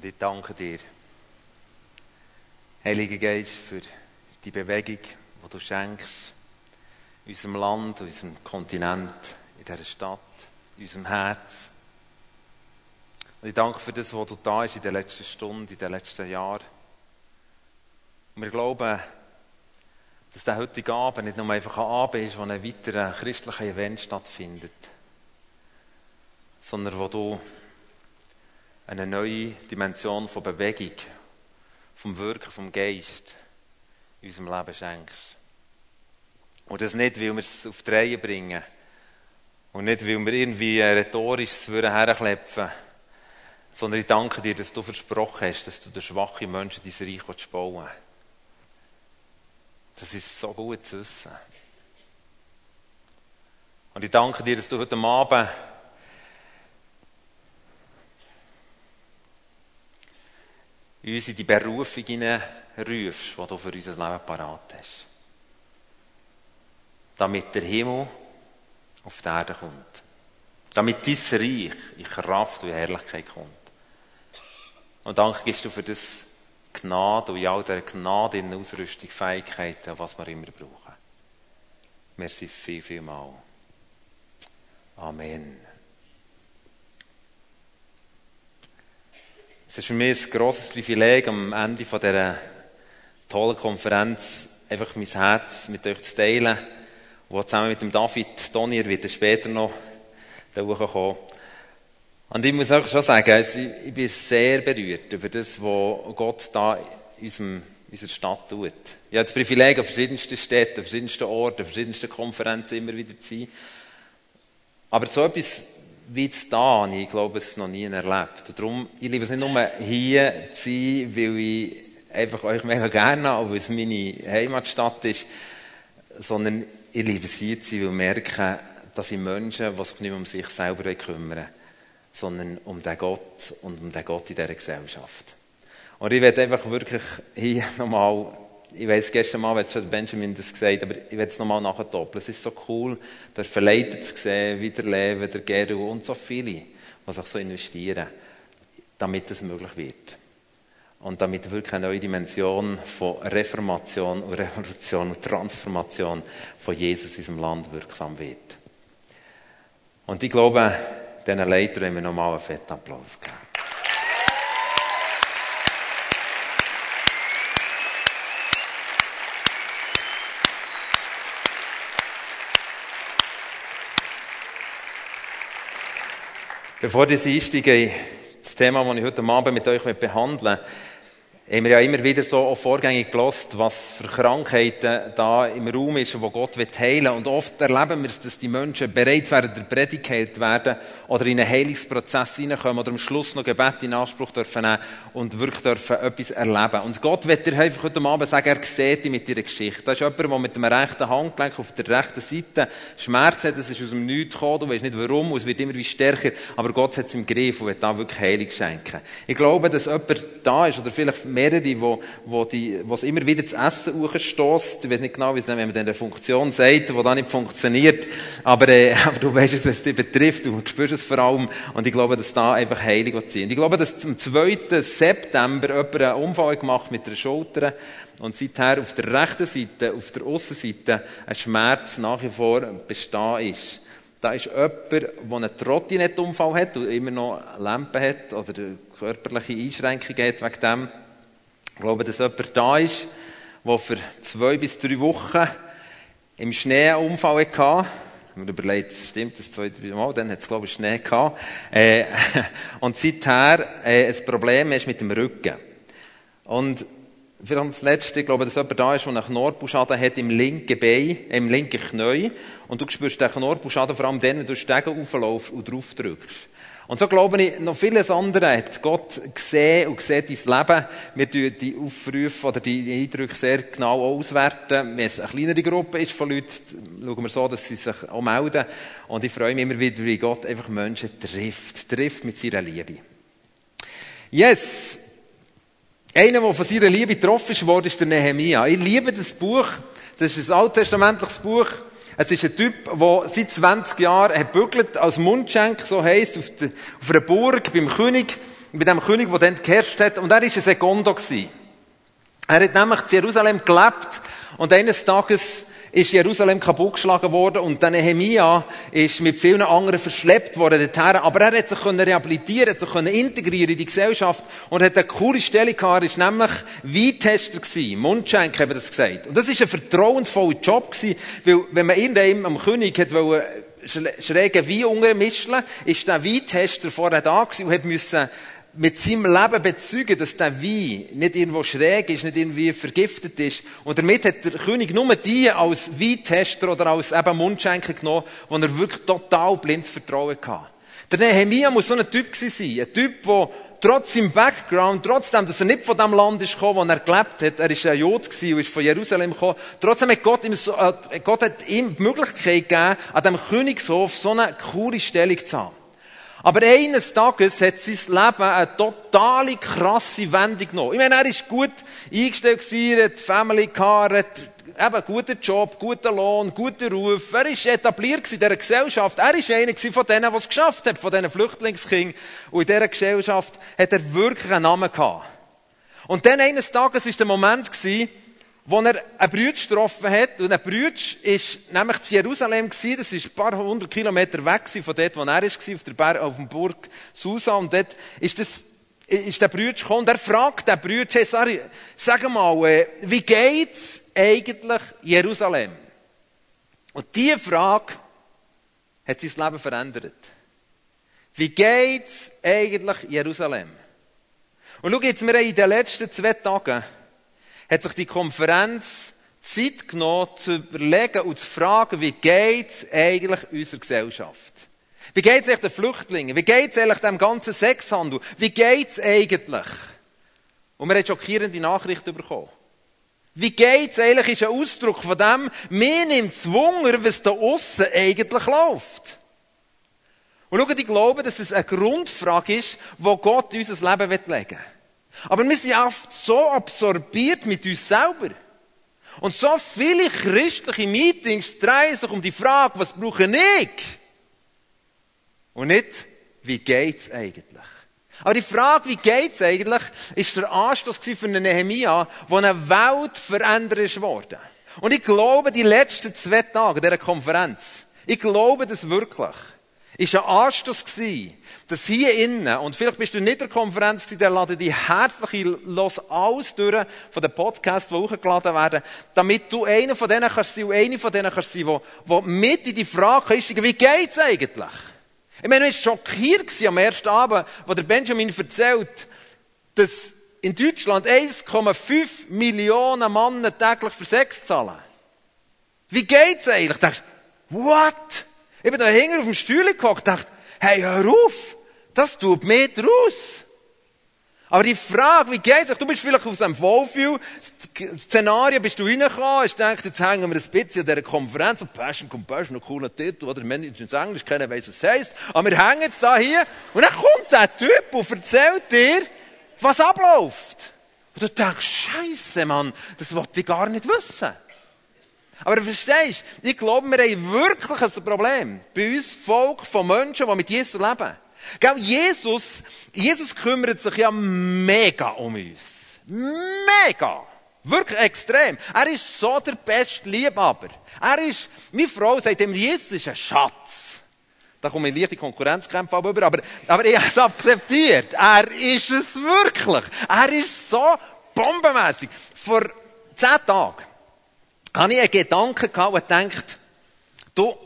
Und ich danke dir, Heiliger Geist, für die Bewegung, die du schenkst, in unserem Land, in unserem Kontinent, in dieser Stadt, in unserem Herz. Und ich danke für das, was du da bist in den letzten Stunden, in den letzten Jahren. Und wir glauben, dass der heutige Abend nicht nur einfach ein Abend ist, wo ein weiterer christlicher Event stattfindet, sondern wo du eine neue Dimension von Bewegung, vom Wirken, vom Geist in unserem Leben schenkst. Und das nicht, weil wir es auf die Reihe bringen und nicht, weil wir irgendwie rhetorisch es herklepfen, sondern ich danke dir, dass du versprochen hast, dass du den schwachen Menschen dein Reich bauen willst. Das ist so gut zu wissen. Und ich danke dir, dass du heute Abend uns in die Berufung hineinrufst, die du für unser Leben parat hast. Damit der Himmel auf die Erde kommt. Damit dein Reich in Kraft und in Herrlichkeit kommt. Und danke gibst du für das Gnade und in all dieser Gnade in Ausrüstung, Fähigkeiten, was wir immer brauchen. Merci viel, viel mal. Amen. Es ist für mich ein grosses Privileg, am Ende dieser tollen Konferenz einfach mein Herz mit euch zu teilen, wo zusammen mit dem David Donier wieder später noch da hochkommen. Und ich muss euch schon sagen, ich bin sehr berührt über das, was Gott da in unserer Stadt tut. Ich habe das Privileg, an verschiedensten Städten, an verschiedensten Orten, an verschiedensten Konferenzen immer wieder zu sein. Aber so etwas wie jetzt da, ich glaube, es noch nie erlebt. Und darum, ich liebe es nicht nur hier zu sein, weil ich einfach euch mega gerne habe, weil es meine Heimatstadt ist, sondern ich liebe es hier zu sein, weil ich merke, dass ich Menschen, die sich nicht um sich selber kümmern, sondern um den Gott und um den Gott in dieser Gesellschaft. Und ich werde einfach wirklich hier nochmal, ich weiss, gestern Mal hat schon Benjamin das gesagt, aber ich werde es nochmal nachdoppeln. Es ist so cool, der Verleiter zu sehen, Wiederleben, der Geru und so viele, die sich so investieren, damit es möglich wird. Und damit wirklich eine neue Dimension von Reformation und Revolution und Transformation von Jesus in unserem Land wirksam wird. Und ich glaube, diesen Leitern wollen wir nochmal einen fetten Applaus geben. Bevor ich einsteige in das Thema, das ich heute Abend mit euch behandeln möchte, haben wir ja immer wieder so vorgängig gehört, was für Krankheiten da im Raum ist, wo Gott heilen will. Und oft erleben wir es, dass die Menschen bereits während der Predigt geheilt werden oder in einen Heilungsprozess hineinkommen oder am Schluss noch Gebet in Anspruch dürfen nehmen und wirklich dürfen etwas erleben. Und Gott will dir einfach heute Abend sagen, er sieht dich mit deiner Geschichte. Da ist jemand, der mit dem rechten Handgelenk auf der rechten Seite Schmerz hat, das ist aus dem Nichts gekommen, du weißt nicht warum, es wird immer wie stärker, aber Gott hat es im Griff und will da wirklich Heilung schenken. Ich glaube, dass jemand da ist oder vielleicht mehrere, die es immer wieder zu essen hochstösst. Ich weiß nicht genau, wie es dann, wenn man dann eine Funktion sagt, die da nicht funktioniert. Aber du weißt es, was dich betrifft. Du spürst es vor allem. Und ich glaube, dass da einfach Heilung wird sein. Ich glaube, dass am 2. September jemand einen Unfall gemacht mit der Schulter. Und seither auf der rechten Seite, auf der Aussenseite, ein Schmerz nach wie vor bestehen ist. Da ist jemand, der einen Trottinettunfall hat und immer noch Lampen hat oder körperliche Einschränkungen hat wegen dem. Ich glaube, dass jemand da ist, der für 2 bis 3 Wochen im Schnee einen Unfall hatte. Ich habe mir überlegt, stimmt das 2, 3 Mal? Dann hat es, glaube ich, Schnee gehabt. Und seither ein Problem ist mit dem Rücken. Und für das Letzte, ich glaube, dass jemand da ist, der einen Knorpelschaden hat im linken Bein, im linken Knie. Und du spürst den Knorpelschaden vor allem dann, wenn du Stege rauflaufst und drauf drückst. Und so glaube ich, noch vieles andere hat Gott gesehen und sieht dein Leben. Wir tun die Aufrufe oder die Eindrücke sehr genau auswerten. Wenn es eine kleinere Gruppe ist von Leuten, schauen wir so, dass sie sich auch melden. Und ich freue mich immer wieder, wie Gott einfach Menschen trifft mit seiner Liebe. Yes! Einer, der von seiner Liebe getroffen wurde, ist der Nehemia. Ich liebe das Buch. Das ist ein alttestamentliches Buch. Es ist ein Typ, der seit 20 Jahren bügelt als Mundschenk, so heisst, auf einer Burg beim König. bei dem König, der dann geherrscht hat. Und er war ein Sekondo. Er hat nämlich in Jerusalem gelebt und eines Tages ist Jerusalem kaputtgeschlagen worden und dann Nehemia ist mit vielen anderen verschleppt worden dorthin. Aber er hat sich rehabilitieren, hat sich integrieren in die Gesellschaft und hat eine coole Stellung gehabt. Er war nämlich Weintester gewesen. Mundschenk haben wir das gesagt. Und das war ein vertrauensvoller Job gewesen, weil wenn man irgendwann am König hat wollen, schrägen Wein untermischen, ist der Weintester vorher da gewesen und hat müssen mit seinem Leben bezeugen, dass der Wein nicht irgendwo schräg ist, nicht irgendwie vergiftet ist. Und damit hat der König nur die als Weintester oder als eben Mundschenker genommen, wo er wirklich total blind Vertrauen hatte. Der Nehemia muss so ein Typ gewesen sein. Ein Typ, der trotz seinem Background, trotzdem, dass er nicht von dem Land ist gekommen, wo er gelebt hat, er war ein Jude gewesen und ist von Jerusalem gekommen, trotzdem hat Gott ihm die Möglichkeit gegeben, an dem Königshof so eine coole Stellung zu haben. Aber eines Tages hat sein Leben eine totale, krasse Wendung genommen. Ich meine, er war gut eingestellt, er hat Family gehabt, er hat eben einen guten Job, guten Lohn, guten Ruf. Er war etabliert in dieser Gesellschaft. Er war einer von denen, die es geschafft haben, von diesen Flüchtlingskindern. Und in dieser Gesellschaft hat er wirklich einen Namen gehabt. Und dann eines Tages war der Moment, wo er einen Bruder getroffen hat. Und ein Bruder war nämlich zu Jerusalem gewesen. Das war ein paar hundert Kilometer weg von dort, wo er war, auf dem Burg Susa. Und dort ist der Bruder gekommen. Und er fragt den Bruder, hey, sorry, sag mal, wie geht's eigentlich Jerusalem? Und diese Frage hat sein Leben verändert. Wie geht's eigentlich Jerusalem? Und schau jetzt, wir haben in den letzten 2 Tagen hat sich die Konferenz Zeit genommen, zu überlegen und zu fragen, wie geht's eigentlich unserer Gesellschaft? Wie geht's eigentlich den Flüchtlingen? Wie geht's eigentlich dem ganzen Sexhandel? Wie geht's eigentlich? Und wir haben schockierende Nachrichten bekommen. Wie geht's eigentlich ist ein Ausdruck von dem, mir nimmt's Wunder, was da aussen eigentlich läuft. Und schau, ich glaube, dass es eine Grundfrage ist, wo Gott in unser Leben legen will. Aber wir sind oft so absorbiert mit uns selber. Und so viele christliche Meetings drehen sich um die Frage, was brauche ich? Und nicht, wie geht's eigentlich? Aber die Frage, wie geht's eigentlich, ist der Anstoß für einen Nehemia, wo eine Welt verändert wurde. Und ich glaube, die letzten 2 Tage dieser Konferenz, ich glaube das wirklich, ist ein Anstoß gewesen, dass hier innen, und vielleicht bist du nicht in der Konferenz gewesen, dann lade dich herzlich los alles durch von den Podcasts, die hochgeladen werden, damit du einer von denen kannst sein und eine von denen kannst sein, die mit in die Frage ist, wie geht's eigentlich? Ich meine, ich war schockiert am ersten Abend, wo der Benjamin erzählt, dass in Deutschland 1,5 Millionen Männer täglich für Sex zahlen. Wie geht's eigentlich? Du denkst, what? Ich bin da hinten auf dem Stühle gehockt und dachte, hey, hör auf, das tut mir raus. Aber die Frage, wie geht's? Du bist vielleicht aus einem Wohlfühl-Szenario, bist du reingekommen, ich denke, jetzt hängen wir ein bisschen an dieser Konferenz, und Passion, noch cooler Titel, oder Menschen ins Englisch, keiner weiss, was es heisst, aber wir hängen jetzt da hier, und dann kommt der Typ und erzählt dir, was abläuft. Und du denkst, Scheisse, Mann, das wollte ich gar nicht wissen. Aber du verstehst, ich glaube, wir haben wirklich ein Problem. Bei uns Volk von Menschen, die mit Jesus leben. Gell, Jesus kümmert sich ja mega um uns. Mega! Wirklich extrem. Er ist so der beste Liebhaber. Meine Frau sagt ihm, Jesus ist ein Schatz. Da komme ich leicht in Konkurrenzkämpfe über, aber ich habe es akzeptiert. Er ist es wirklich. Er ist so bombenmässig. Vor 10 Tagen habe ich einen Gedanken gehabt und gedacht, du,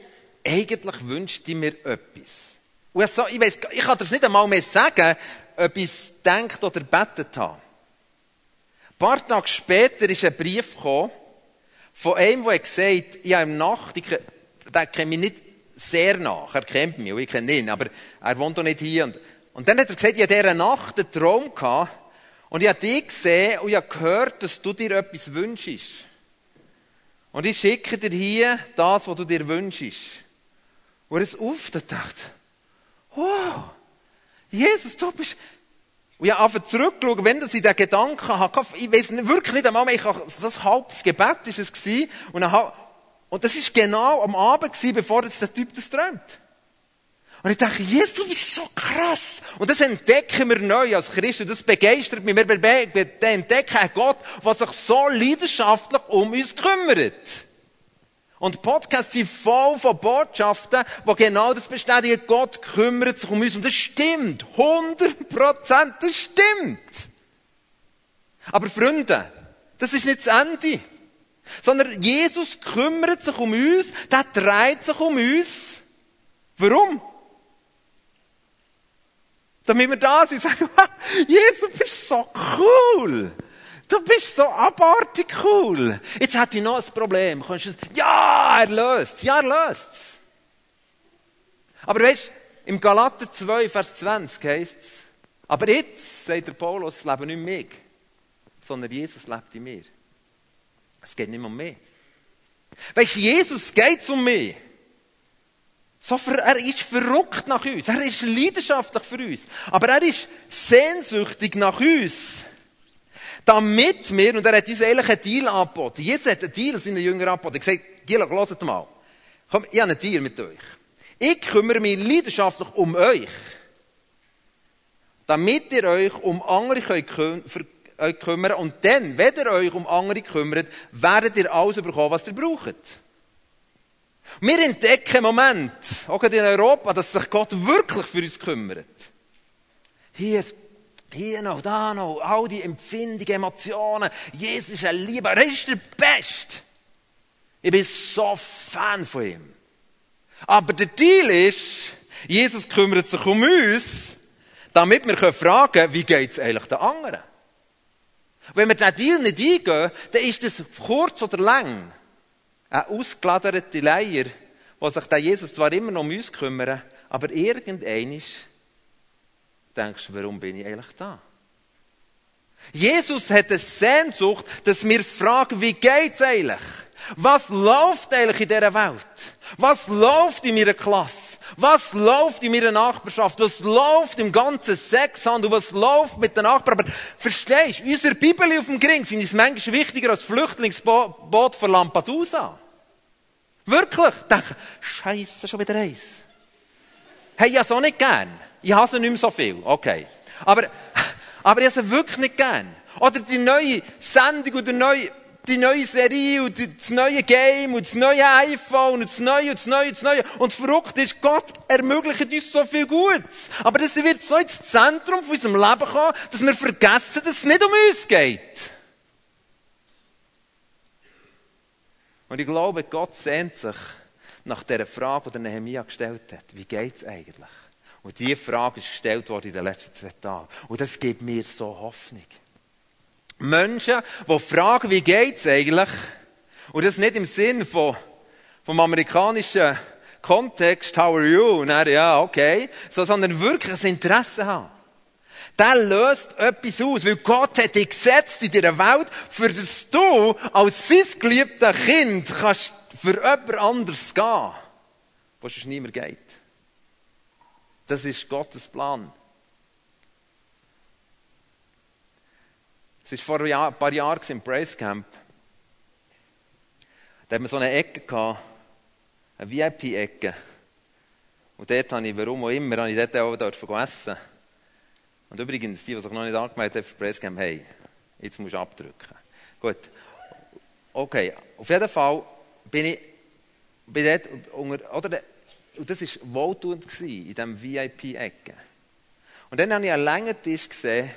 eigentlich wünschst du mir etwas. Und so, ich kann dir das nicht einmal mehr sagen, ob ich es gedacht oder gebetet habe. Ein paar Tage später ist ein Brief gekommen, von einem, der gesagt hat, ja, im Nacht, der kennt mich nicht sehr nach, er kennt mich, ich kenne ihn, aber er wohnt doch nicht hier. Und dann hat er gesagt, ich hatte in dieser Nacht einen Traum gehabt, und ich habe dich gesehen und ich habe gehört, dass du dir etwas wünschst. Und ich schicke dir hier das, was du dir wünschst. Und er ist aufgedacht. Wow! Jesus, du bist... Und ich habe zurückgeschaut, wenn das in den Gedanken hatte. Ich weiss wirklich nicht einmal mehr, das halbes Gebet war es. Und das war genau am Abend, bevor der Typ das träumt. Und ich denke, Jesus, du bist so krass. Und das entdecken wir neu als Christen. Das begeistert mich. Wir entdecken einen Gott, der sich so leidenschaftlich um uns kümmert. Und Podcasts sind voll von Botschaften, die genau das bestätigen. Gott kümmert sich um uns. Und das stimmt. 100%. Das stimmt. Aber Freunde, das ist nicht das Ende. Sondern Jesus kümmert sich um uns. Der dreht sich um uns. Warum? Damit wir da sind und sagen, Jesus, du bist so cool. Du bist so abartig cool. Jetzt hätte ich noch ein Problem. Kannst du das? Ja, er löst es. Ja, er löst es. Aber weisst du, im Galater 2, Vers 20 heisst es, aber jetzt, sagt der Paulus, es lebe nicht mich, sondern Jesus lebt in mir. Es geht nicht mehr um mich. Weisst du, Jesus geht es um mich. So, er ist verrückt nach uns. Er ist leidenschaftlich für uns. Aber er ist sehnsüchtig nach uns. Damit wir, und er hat uns ehrlich einen Deal angeboten. Jesus hat einen Deal seinen Jüngern angeboten. Er hat gesagt, Gila, hört mal. Komm, ich habe einen Deal mit euch. Ich kümmere mich leidenschaftlich um euch. Damit ihr euch um andere kümmern könnt. Und dann, wenn ihr euch um andere kümmert, werdet ihr alles bekommen, was ihr braucht. Wir entdecken im Moment, auch in Europa, dass sich Gott wirklich für uns kümmert. Hier noch, da noch, all die Empfindungen, Emotionen. Jesus ist ein Lieber, er ist der Beste. Ich bin so Fan von ihm. Aber der Deal ist, Jesus kümmert sich um uns, damit wir fragen können, wie geht es eigentlich den anderen? Wenn wir diesen Deal nicht eingehen, dann ist das kurz oder lang eine ausgeladerte Leier, wo sich der Jesus zwar immer noch um uns kümmert, aber irgendeinmal denkst du, warum bin ich eigentlich da? Jesus hat eine Sehnsucht, dass wir fragen, wie geht es eigentlich? Was läuft eigentlich in dieser Welt? Was läuft in meiner Klasse? Was läuft in meiner Nachbarschaft? Was läuft im ganzen Sexhandel? Was läuft mit den Nachbarn? Aber verstehst du, unsere Bibel auf dem Gring sind uns manchmal wichtiger als das Flüchtlingsboot von Lampedusa. Wirklich. Ich denke, Scheisse, schon wieder eins. Hey, ich habe es auch nicht gern. Ich hasse nicht mehr so viel. Okay. Aber ich habe es wirklich nicht gern. Oder die neue Sendung oder die neue Serie und das neue Game und das neue iPhone und das neue. Und verrückt ist, Gott ermöglicht uns so viel Gutes. Aber das wird so ins Zentrum von unserem Leben kommen, dass wir vergessen, dass es nicht um uns geht. Und ich glaube, Gott sehnt sich nach dieser Frage, die Nehemia gestellt hat. Wie geht es eigentlich? Und diese Frage ist gestellt worden in den letzten 2 Tagen. Und das gibt mir so Hoffnung. Menschen, die fragen, wie geht's eigentlich? Und das nicht im Sinn vom amerikanischen Kontext, how are you? Na, ja, okay. Sondern wirklich ein Interesse haben. Der löst etwas aus, weil Gott hat dich gesetzt in dieser Welt, für das du als sein geliebter Kind kannst für jemand anderes gehen, wo es nicht mehr geht. Das ist Gottes Plan. Es war vor ein paar Jahren im Praise Camp. Da hatten wir so eine Ecke gehabt, eine VIP-Ecke. Und dort habe ich, warum auch immer, dort essen. Und übrigens, die sich noch nicht angemeldet haben für Praise Camp, hey, jetzt musst du abdrücken. Gut. Okay, auf jeden Fall bin ich dort und das war wohltuend gewesen, in dieser VIP-Ecke. Und dann habe ich einen langen Tisch gesehen,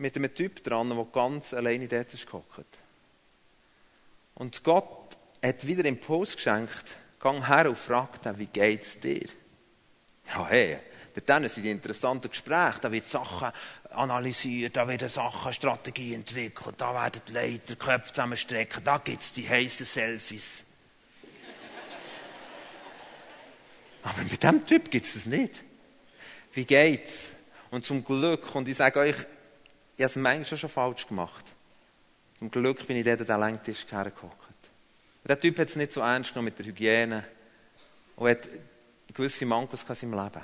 mit einem Typ dran, der ganz alleine dort ist gehockt. Und Gott hat wieder Impuls geschenkt. Gang her und fragt ihn, wie geht's dir? Ja, hey, dort sind die interessanten Gespräche. Da wird Sachen analysiert, da werden Sachen, Strategie entwickelt, da werden die Leiter Köpfe zusammenstrecken, da gibt's die heißen Selfies. Aber mit diesem Typ gibt's das nicht. Wie geht's? Und zum Glück, und ich sage euch, ich habe es manchmal schon falsch gemacht. Zum Glück bin ich dort an den Längtisch hergehockt. Der Typ hat es nicht so ernst genommen mit der Hygiene und hat gewisse Mankos in seinem Leben.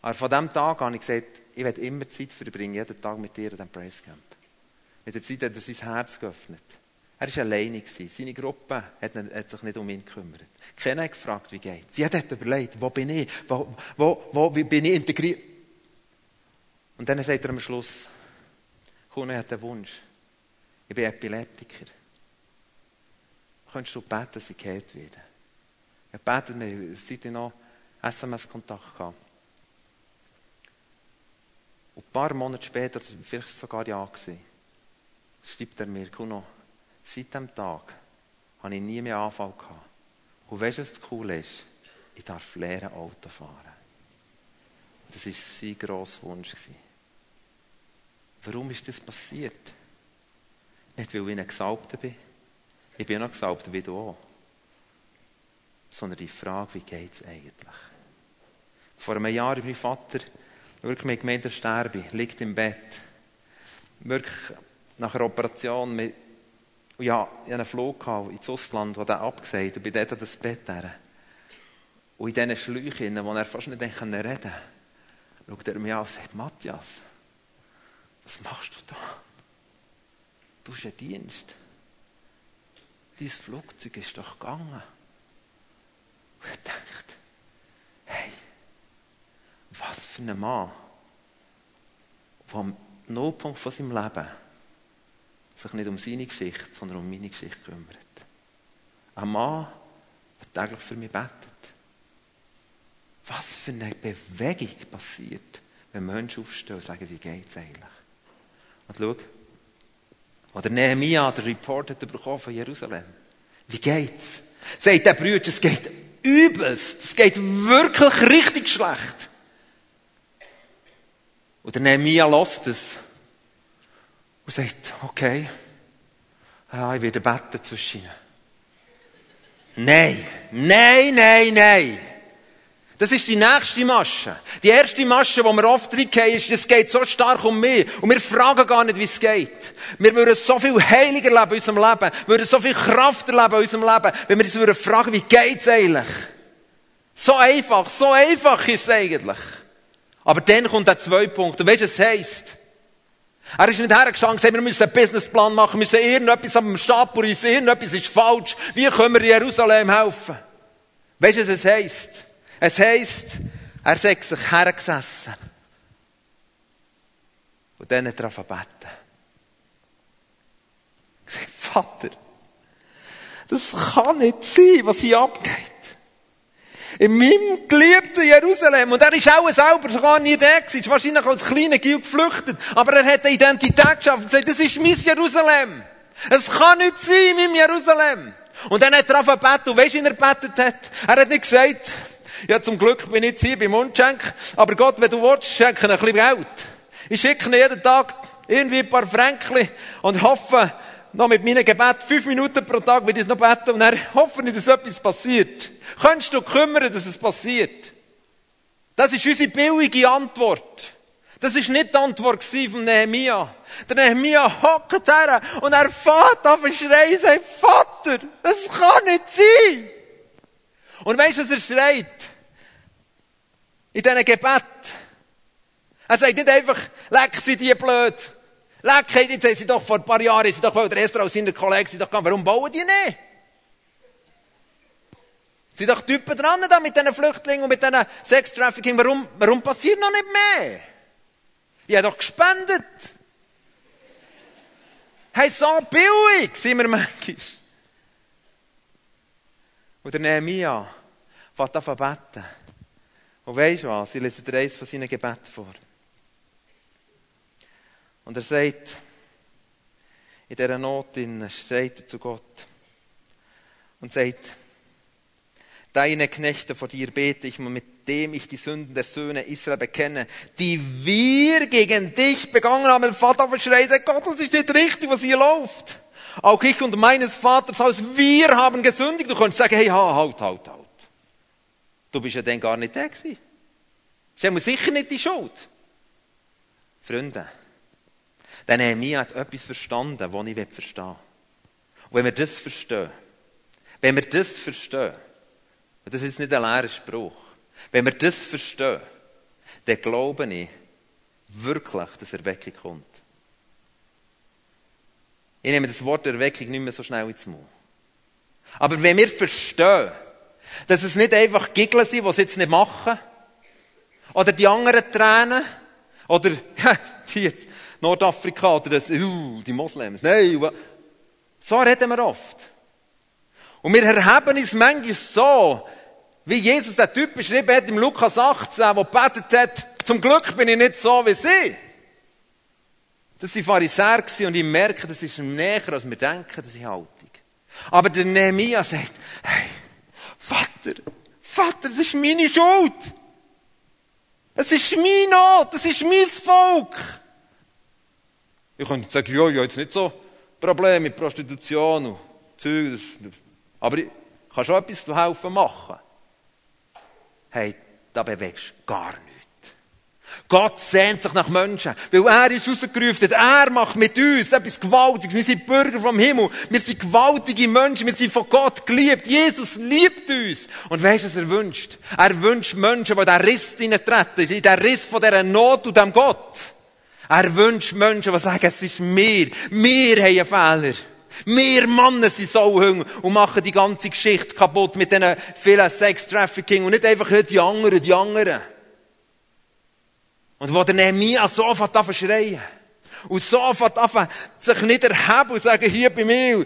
Aber von diesem Tag an habe ich gesagt, ich werde immer Zeit verbringen, jeden Tag mit dir an diesem Praise Camp. Mit der Zeit hat er sein Herz geöffnet. Er war alleine. Seine Gruppe hat sich nicht um ihn gekümmert. Keiner hat gefragt, wie geht es. Sie hat überlegt, wo bin ich? Wie bin ich integriert? Und dann sagt er am Schluss, Kunde hat einen Wunsch. Ich bin Epileptiker. Könntest du beten, dass ich geheilt werde? Ich bete, wir seitdem noch SMS-Kontakt gehabt. Und ein paar Monate später, vielleicht sogar ja gewesen, schreibt er mir, Kuno, seit diesem Tag habe ich nie mehr Anfall gehabt. Und weißt du, was cool ist? Ich darf lernen, Auto fahren. Das war sein grosser Wunsch. Warum ist das passiert? Nicht, weil ich ein Gesalbter bin. Ich bin auch Gesalbter wie du auch. Sondern die Frage, wie geht es eigentlich? Vor einem Jahr ist mein Vater wirklich mit Gemeinde sterben, liegt im Bett. Wirklich nach einer Operation mit ich hatte einen Flug ins Ausland, der abgesagt hat, und bin dort an das Bett her. Und in diesen Schläuchen, in denen er fast nicht reden konnte, schaut er mich an und sagt, Matthias, was machst du da? Du hast einen Dienst. Dein Flugzeug ist doch gegangen. Und ich dachte, hey, was für ein Mann, der am Nullpunkt von seinem Leben sich nicht um seine Geschichte, sondern um meine Geschichte kümmert. Ein Mann, der täglich für mich betet. Was für eine Bewegung passiert, wenn Menschen aufstehen und sagen, wie geht es eigentlich? Und schau, oder Nehemia, der Report hat bekommen von Jerusalem. Wie geht's? Sagt der Brüder, es geht übelst. Es geht wirklich richtig schlecht. Und der Nehemia lässt es. Und sagt, okay, ja, ich werde beten zwischen ihnen. Nein. Das ist die nächste Masche. Die erste Masche, die wir oft reingehen, ist, es geht so stark um mich. Und wir fragen gar nicht, wie es geht. Wir würden so viel heiliger leben in unserem Leben. Wir würden so viel Kraft erleben in unserem Leben, wenn wir uns fragen, wie geht es eigentlich? So einfach ist es eigentlich. Aber dann kommt der zweite Punkt. Und weißt du, was es heisst? Er ist nicht hergestanden und gesagt, wir müssen einen Businessplan machen, wir müssen irgendetwas am Stab purisieren, irgendetwas ist falsch. Wie können wir Jerusalem helfen? Weißt du, was es heisst? Es heisst, er sagt sich hergesessen. Und dann hat er angefangen zu beten. Er sagt, Vater, das kann nicht sein, was hier abgeht. In meinem geliebten Jerusalem. Und er war auch selber sogar nie da. Er war wahrscheinlich als kleiner Gil geflüchtet. Aber er hat eine Identität geschaffen und gesagt, das ist mein Jerusalem. Es kann nicht sein in meinem Jerusalem. Und dann hat er angefangen zu beten. Und weisst du, wie er gebetet hat? Er hat nicht gesagt, ja, zum Glück bin ich jetzt hier beim Mundschenk. Aber Gott, wenn du willst, schenke ein bisschen Geld. Ich schicke ihnen jeden Tag irgendwie ein paar Fränkli und hoffe, noch mit meinem Gebet, 5 Minuten pro Tag werde ich es noch beten und dann hoffe ich, dass etwas passiert. Könntest du kümmern, dass es passiert? Das ist unsere billige Antwort. Das war nicht die Antwort von Nehemia. Der Nehemia hockt her und er fährt auf und schreit und sagt, Vater, es kann nicht sein. Und weißt du, was er schreit? In diesem Gebet. Er sagt nicht einfach, leck sie die blöd. Leckheit, jetzt haben sie doch vor ein paar Jahren, sie doch, weil der Esra und seine Kollegen sind doch gegangen. Warum bauen die nicht? Sie sind doch Typen dran da mit diesen Flüchtlingen und mit diesen Sex-Trafficking. Warum passiert noch nicht mehr? Ich habe doch gespendet. Hey, so billig sind wir manchmal. Und der Nehemia fährt an zu beten. Und weisst du was? Ich lese dir eines von seinen Gebeten vor. Und er sagt, in dieser Not schreit er zu Gott und sagt, deine Knechte vor dir bete ich, mit dem ich die Sünden der Söhne Israel bekenne, die wir gegen dich begangen haben. Der Vater schreit, Gott, das ist nicht richtig, was hier läuft. Auch ich und meines Vaters Haus, wir haben gesündigt. Du kannst sagen, hey, halt. Du bist ja dann gar nicht der gewesen. Das ist sicher nicht die Schuld. Freunde, dann Nehemia hat etwas verstanden, was ich verstehen will. Und wenn wir das verstehen, und das ist nicht ein leerer Spruch, wenn wir das verstehen, dann glaube ich wirklich, dass Erweckung kommt. Ich nehme das Wort Erweckung nicht mehr so schnell ins Maul. Aber wenn wir verstehen, dass es nicht einfach Giggeln sind, die es jetzt nicht machen, oder die anderen Tränen, oder die jetzt, Nordafrika, oder das, die Moslems, nein, so reden wir oft. Und wir erheben uns manchmal so, wie Jesus der Typ beschrieben hat im Lukas 18, der gebetet hat, zum Glück bin ich nicht so wie sie. Das waren Pharisäer und ich merke, das ist näher, als wir denken, das ist Haltung. Aber der Nehemia sagt, hey, Vater, es ist meine Schuld. Es ist meine Not, es ist mein Volk. Ich könnte sagen, ja, jetzt nicht so Probleme mit Prostitution und Zeug. Aber ich kann schon etwas zu helfen machen. Hey, da bewegst du gar nichts. Gott sehnt sich nach Menschen, weil er uns rausgerufen hat. Er macht mit uns etwas Gewaltiges. Wir sind Bürger vom Himmel. Wir sind gewaltige Menschen. Wir sind von Gott geliebt. Jesus liebt uns. Und weisst du, was er wünscht? Er wünscht Menschen, die in diesen Riss hineintreten. In den Riss von dieser Not und dem Gott. Er wünscht Menschen, die sagen, es ist mir. Wir haben einen Fehler. Wir Männer sind Sauhünger und machen die ganze Geschichte kaputt mit diesen vielen Sex-Trafficking. Und nicht einfach die anderen. Und wo der Nehemia sofort anfängt zu schreien. Und sofort anfängt sich nicht erheben und sagen, hier bei mir,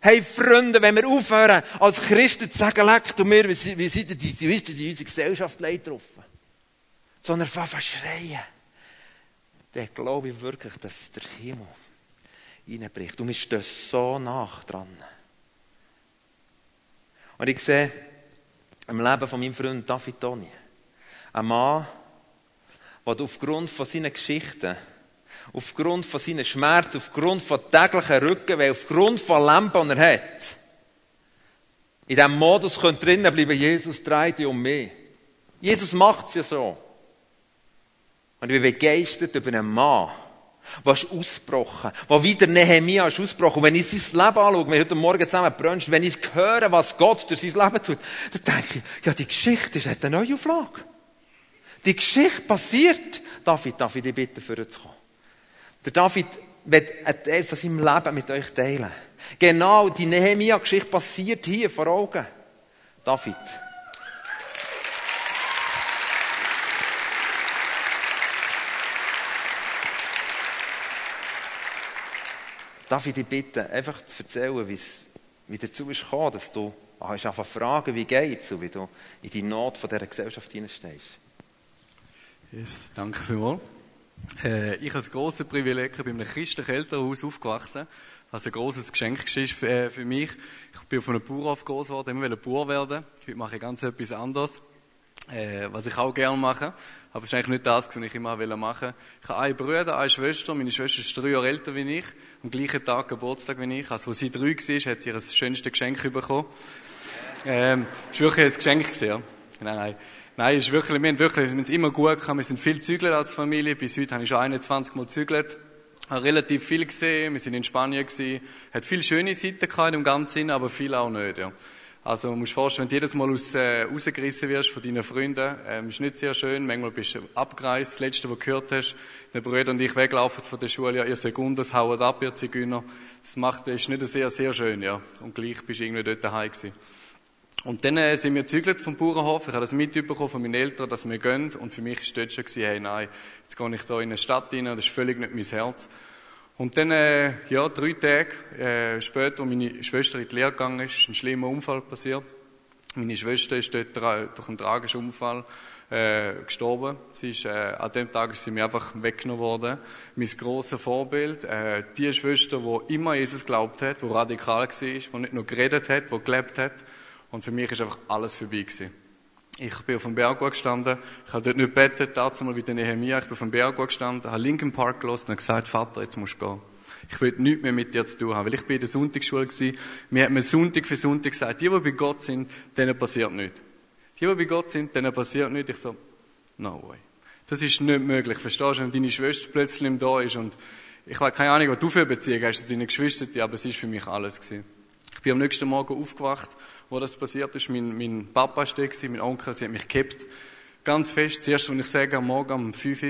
hey Freunde, wenn wir aufhören, als Christen zu sagen, leckt und mir, wie sind die unsere Gesellschaft leid getroffen. Sondern anfängt zu schreien. Dann glaube ich wirklich, dass der Himmel reinbricht. Und wir stehen so nah dran. Und ich sehe im Leben von meinem Freund David Donier, ein Mann, der aufgrund von seinen Geschichten, aufgrund von seinen Schmerzen, aufgrund von täglichen Rücken, weil aufgrund von Lampen, die er hat, in diesem Modus könnte drinnen bleiben, Jesus dreht dich um mich. Jesus macht es ja so. Und ich bin begeistert über einen Mann, der ist ausgebrochen, der wieder Nehemia ist ausgebrochen. Und wenn ich sein Leben anschaue, wenn ich heute Morgen zusammen brunchen, wenn ich höre, was Gott durch sein Leben tut, dann denke ich, ja, die Geschichte hat eine neue Auflage. Die Geschichte passiert. David, ich bitte, vorzukommen. Der David wird einen Teil von seinem Leben mit euch teilen. Genau, die Nehemia-Geschichte passiert hier vor Augen. David. David, ich bitte, einfach zu erzählen, wie dazu kam, dass du anfängst zu fragen, wie geht's und wie du in die Not von dieser Gesellschaft hineinstehst. Yes, danke vielmals. Ich habe das grosse Privileg, bin in einem christlichen Elternhaus aufgewachsen, was ein grosses Geschenk war für mich. Ich bin auf einem Bauernhof groß geworden, immer wollte Bauer werden. Heute mache ich ganz etwas anderes, was ich auch gerne mache. Aber es ist eigentlich nicht das, was ich immer machen wollte. Ich habe einen Bruder, eine Schwester. Meine Schwester ist 3 Jahre älter als ich, am gleichen Tag Geburtstag wie ich. Also, als sie 3 war, hat sie ihr das schönste Geschenk bekommen. Es war wirklich ein Geschenk gewesen. Nein, ist wirklich, wir haben es immer gut gehabt. Wir sind viel gezügelt als Familie. Bis heute habe ich schon 21 Mal gezügelt. Habe relativ viel gesehen. Wir sind in Spanien gewesen. Hat viele schöne Seiten gehabt im Ganzen, aber viel auch nicht, ja. Also, musst vorstellen, wenn du jedes Mal rausgerissen wirst von deinen Freunden, ist nicht sehr schön. Manchmal bist du abgereist. Das Letzte, was du gehört hast, der Brüder und ich weglaufen von der Schule, ja, ihr Segundas, haut ab, ihr Zigeuner. Das ist nicht sehr, sehr schön, ja. Und gleich bist du irgendwie dort daheim gewesen. Und dann sind wir gezügelt vom Bauernhof. Ich habe das mitbekommen von meinen Eltern, dass wir gehen. Und für mich war dort schon, hey, nein, jetzt gehe ich da in eine Stadt rein. Das ist völlig nicht mein Herz. Und dann, 3 Tage später, als meine Schwester in die Lehre gegangen ist, ist ein schlimmer Unfall passiert. Meine Schwester ist dort durch einen tragischen Unfall gestorben. Sie ist, an dem Tag ist sie mir einfach weggenommen worden. Mein grosses Vorbild, die Schwester, die immer Jesus geglaubt hat, die radikal war, die nicht nur geredet hat, die gelebt hat. Und für mich war einfach alles vorbei gewesen. Ich bin auf dem Berg gestanden, ich habe dort nicht gebetet, dazu mal wieder Nehemia, ich bin auf dem Berg gestanden, habe Linkenpark gelassen und gesagt, Vater, jetzt musst du gehen. Ich will nichts mehr mit dir zu tun haben, weil ich bin in der Sonntagsschule gewesen. Mir hat man Sonntag für Sonntag gesagt, die bei Gott sind, denen passiert nichts. Ich so, no way. Das ist nicht möglich, verstehst du, wenn deine Schwester plötzlich nicht da ist und ich habe keine Ahnung, was du für Beziehungen hast zu deinen Geschwistern, aber es war für mich alles gewesen. Ich bin am nächsten Morgen aufgewacht, wo das passiert ist. Mein Papa war da, mein Onkel, sie hat mich gekippt. Ganz fest. Zuerst, wenn ich sage, am Morgen um 5 Uhr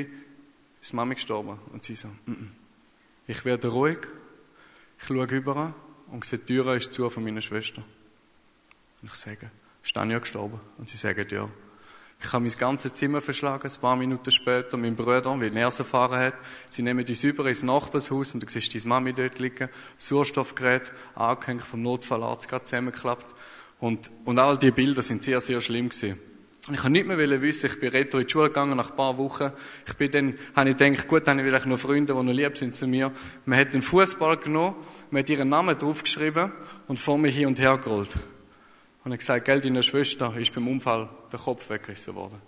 ist die Mami gestorben. Und sie so, ich werde ruhig. Ich schaue rüber und sehe, die Tür ist zu von meiner Schwester. Und ich sage, ist Tanja gestorben? Und sie sagen, ja. Ich habe mein ganzes Zimmer verschlagen, ein paar Minuten später, mein Bruder, weil er es erfahren hat. Sie nehmen uns über ins Nachbarshaus und du siehst deine Mami dort liegen, Sauerstoffgerät, angehängt vom Notfallarzt, gerade zusammengeklappt. Und all diese Bilder sind sehr, sehr schlimm gewesen. Ich habe nichts mehr wissen, ich bin retro in die Schule gegangen nach ein paar Wochen. Habe ich gedacht, gut, habe ich vielleicht noch Freunde, die noch lieb sind zu mir. Man hat einen Fußball genommen, man hat ihren Namen draufgeschrieben und vor mir hin und her gerollt. Und ich gesagt, gell, deiner Schwester ist beim Unfall der Kopf weggerissen worden.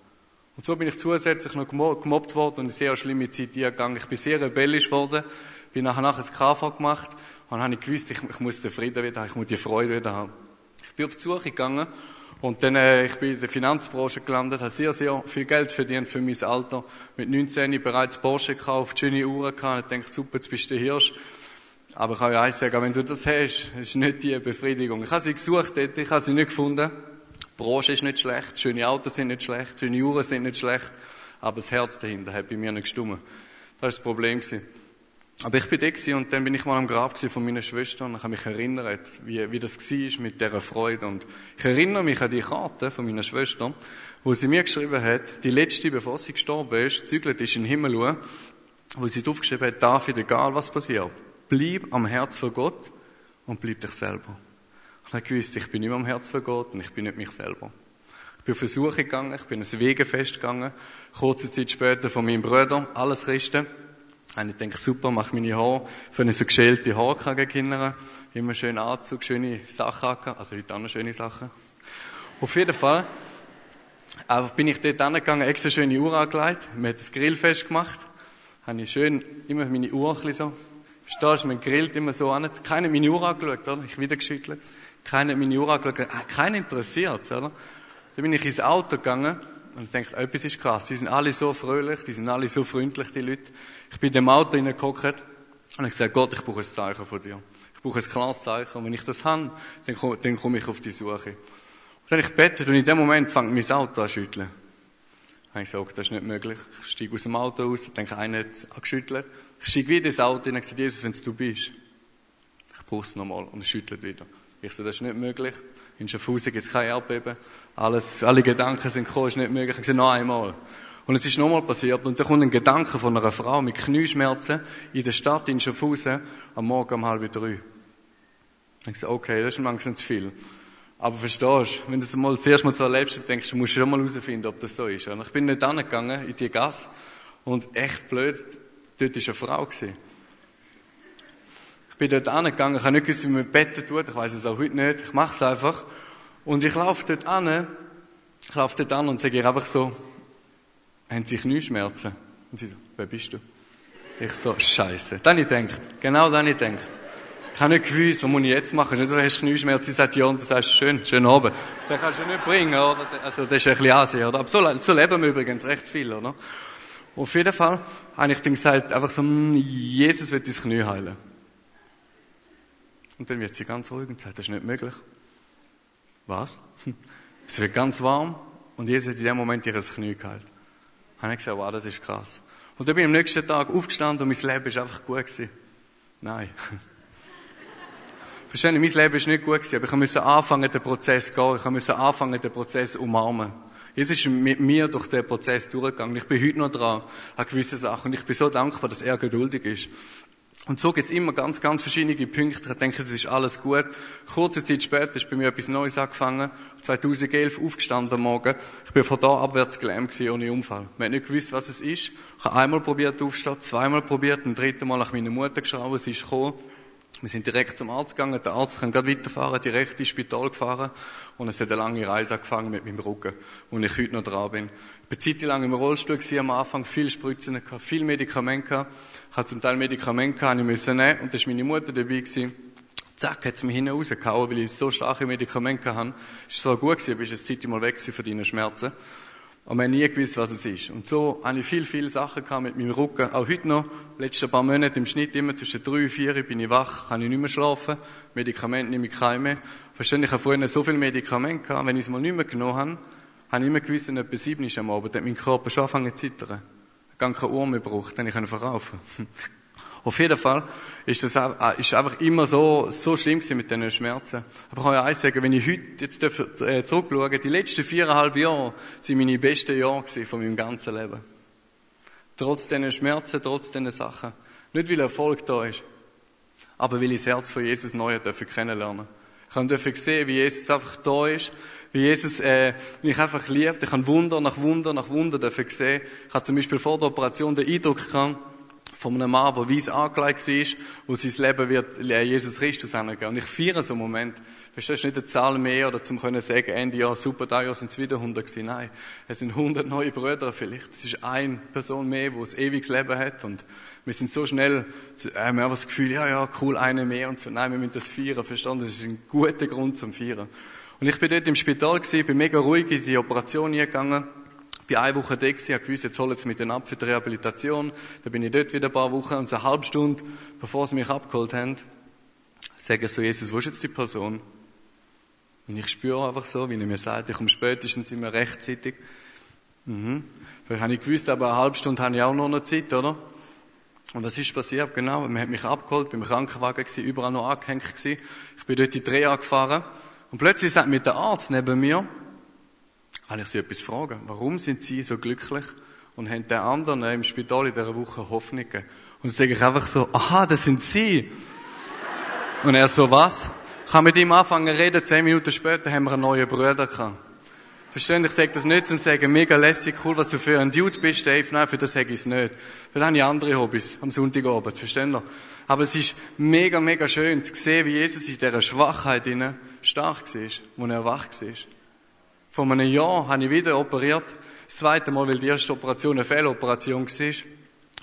Und so bin ich zusätzlich noch gemobbt worden und eine sehr schlimme Zeit eingegangen. Ich bin sehr rebellisch geworden, bin nachher ein KV gemacht und habe ich gewusst, ich muss den Frieden wieder haben, ich muss die Freude wieder haben. Ich bin auf die Suche gegangen und dann ich bin in der Finanzbranche gelandet, habe sehr, sehr viel Geld verdient für mein Alter. Mit 19 bereits Porsche gekauft, schöne Uhren gehabt, ich dachte, super, jetzt bist du der Hirsch. Aber ich kann ja eins sagen, wenn du das hast, ist nicht die Befriedigung. Ich habe sie gesucht, ich habe sie nicht gefunden. Die Branche ist nicht schlecht, schöne Autos sind nicht schlecht, schöne Uhren sind nicht schlecht, aber das Herz dahinter hat bei mir nicht gestimmt. Das war das Problem. Aber ich bin da und dann bin ich mal am Grab von meiner Schwester und ich habe mich erinnert, wie das war mit dieser Freude. Und ich erinnere mich an die Karte von meiner Schwester, wo sie mir geschrieben hat, die letzte, bevor sie gestorben ist, gezügelt ist in den Himmel, wo sie draufgeschrieben hat, David, egal was passiert, bleib am Herz von Gott und bleib dich selber. Ich habe gewusst, ich bin nicht mehr am Herz von Gott und ich bin nicht mich selber. Ich bin auf Versuche gegangen, ich bin ins Wegefest gegangen, kurze Zeit später von meinem Bruder, alles Christen. Ich denke, super, mache meine Haare für eine so geschälte Haare Kinder. Immer schön Anzug, schöne Sachen, also heute auch noch schöne Sachen. Auf jeden Fall bin ich dort hingegangen, extra schöne Uhr angelegt, wir haben das Grillfest gemacht, habe ich schön immer meine Uhr so. Verstehst du, man grillt immer so an. Keiner hat meine Uhr angeschaut, oder? Ich wieder geschüttelt. Keiner hat meine Uhr angeschaut. Keiner interessiert, oder? Dann bin ich ins Auto gegangen und ich dachte, etwas ist krass. Die sind alle so fröhlich, die sind alle so freundlich, die Leute. Ich bin in dem Auto hineingehockt und ich sagte, Gott, ich brauche ein Zeichen von dir. Ich brauche ein klares Zeichen. Und wenn ich das habe, dann komme ich auf die Suche. Und dann habe ich gebetet und in dem Moment fängt mein Auto an zu schütteln. Dann habe ich gesagt, das ist nicht möglich. Ich steige aus dem Auto aus und denke, einer hat es angeschüttelt. Ich steige wieder ins Auto und sage, Jesus, wenn es du bist, ich brauche es nochmal. Und es schüttelt wieder. Ich sage, das ist nicht möglich. In Schaffhausen gibt es kein Erdbeben. Alle Gedanken sind gekommen, ist nicht möglich. Ich sage, noch einmal. Und es ist nochmal passiert. Und dann kommt ein Gedanke von einer Frau mit Knieschmerzen in der Stadt in Schaffhausen am Morgen um 2:30. Ich sage, okay, das ist manchmal zu viel. Aber verstehst du, wenn du es mal zuerst mal so erlebst, dann denkst du, musst du schon mal herausfinden, ob das so ist. Und ich bin nicht hingegangen in die Gasse und echt blöd, dort war eine Frau. Ich bin dort hingegangen, ich habe nicht gewusst, wie man Betten tut, ich weiss es auch heute nicht, ich mache es einfach. Und ich laufe dort hin und sage ihr einfach so, haben Sie Knieschmerzen? Und sie so, wer bist du? Ich so, Scheiße. Dann habe ich gedacht. Ich habe nicht gewusst, was muss ich jetzt machen? Du hast Knieschmerzen, sie sagt ja, und du sagst, schön oben. Den kannst du nicht bringen, oder? Also, das ist ein bisschen Ansehen, oder? Aber so leben wir übrigens recht viel, oder? Auf jeden Fall habe ich dann gesagt, einfach so, Jesus wird dein Knie heilen. Und dann wird sie ganz ruhig und sagt, das ist nicht möglich. Was? Es wird ganz warm und Jesus hat in dem Moment ihr Knie geheilt. Dann habe ich gesagt, wow, das ist krass. Und dann bin ich am nächsten Tag aufgestanden und mein Leben war einfach gut gewesen. Nein. Verstehen Sie, mein Leben war nicht gut gewesen, aber ich musste anfangen, den Prozess gehen, ich musste anfangen, den Prozess umarmen. Jesus ist mit mir durch den Prozess durchgegangen. Ich bin heute noch dran an gewissen Sachen. Und ich bin so dankbar, dass er geduldig ist. Und so gibt es immer ganz, ganz verschiedene Punkte. Ich denke, das ist alles gut. Kurze Zeit später ist bei mir etwas Neues angefangen. 2011 aufgestanden am Morgen. Ich bin von da abwärts gelähmt gewesen, ohne Unfall. Man hat nicht gewusst, was es ist. Ich habe einmal probiert aufzustehen, zweimal probiert, ein drittes Mal nach meiner Mutter geschrauben. Sie ist gekommen. Wir sind direkt zum Arzt gegangen, der Arzt kann gerade weiterfahren, direkt ins Spital gefahren und es hat eine lange Reise angefangen mit meinem Rücken, wo ich heute noch dran bin. Ich war zeitlang im Rollstuhl am Anfang, viele Spritzen, viele Medikamente. Ich hatte zum Teil Medikamente, die ich nehmen musste und da war meine Mutter dabei. Zack, hat es mir hinten rausgehauen, weil ich so starke Medikamente hatte. Es war zwar gut, aber ich war eine Zeit mal weg von deinen Schmerzen. Und man hat nie gewusst, was es ist. Und so hatte ich viele Sachen mit meinem Rücken. Auch heute noch, letzten paar Monate im Schnitt immer zwischen 3 und 4 bin ich wach, kann ich nicht mehr schlafen, Medikamente nehme ich keine mehr. Verständlich, ich habe vorhin so viele Medikamente gehabt, wenn ich es mal nicht mehr genommen habe, habe ich immer gewusst, dass etwa 7 ist am Abend, dann hat mein Körper schon angefangen zu zittern. Ich habe keine Uhr mehr gebraucht, dann konnte ich verkaufen. Auf jeden Fall ist das ist einfach immer so schlimm gewesen mit diesen Schmerzen. Aber ich kann ja eins sagen, wenn ich heute jetzt zurückschaue, die letzten 4,5 Jahre sind meine besten Jahre von meinem ganzen Leben. Trotz diesen Schmerzen, trotz diesen Sachen. Nicht, weil Erfolg da ist, aber weil ich das Herz von Jesus neu kennenlernen durfte. Ich durfte sehen, wie Jesus einfach da ist, wie Jesus mich einfach liebt. Ich habe Wunder nach Wunder nach Wunder sehen. Ich hatte zum Beispiel vor der Operation den Eindruck gehabt, von einem Mann, der weiss angelegt war, wo sein Leben wird Jesus Christus hingehen. Und ich feiere so einen Moment. Verstehst, das ist nicht eine Zahl mehr, oder zum können sagen, Ende Jahr, super, da Jahr sind es wieder 100 gewesen. Nein, es sind 100 neue Brüder vielleicht. Es ist eine Person mehr, die ein ewiges Leben hat. Und wir sind so schnell, wir haben das Gefühl, ja, cool, eine mehr und so. Nein, wir müssen das feiern, verstanden? Das ist ein guter Grund zum Feiern. Und ich bin dort im Spital gewesen, bin mega ruhig in die Operation hingegangen. Ich war eine Woche da, ich habe gewusst, jetzt hole ich es mit denen ab für die Rehabilitation. Dann bin ich dort wieder ein paar Wochen und so eine halbe Stunde, bevor sie mich abgeholt haben, sage ich so, Jesus, wo ist jetzt die Person? Und ich spüre einfach so, wie er mir sagt, ich komme spätestens immer rechtzeitig. Vielleicht habe ich gewusst, aber eine halbe Stunde habe ich auch noch eine Zeit, oder? Und was ist passiert? Genau, man hat mich abgeholt, beim Krankenwagen gewesen, überall noch angehängt gewesen. Ich bin dort in die Reha gefahren und plötzlich sagt mir der Arzt neben mir, kann ich Sie etwas fragen? Warum sind Sie so glücklich und haben den anderen im Spital in dieser Woche Hoffnung gegeben? Und dann sage ich einfach so, aha, das sind Sie. Und er so, was? Ich kann mit ihm anfangen zu reden, 10 Minuten später haben wir einen neuen Bruder gehabt. Verstehen? Ich sage das nicht zum Sagen, mega lässig, cool, was du für ein Dude bist, Dave. Nein, für das sage ich es nicht. Für das habe ich andere Hobbys am Sonntagabend, verstehen Sie? Aber es ist mega, mega schön zu sehen, wie Jesus in dieser Schwachheit stark war, wo er wach war. Vor einem Jahr habe ich wieder operiert. Das zweite Mal, weil die erste Operation eine Fehloperation war.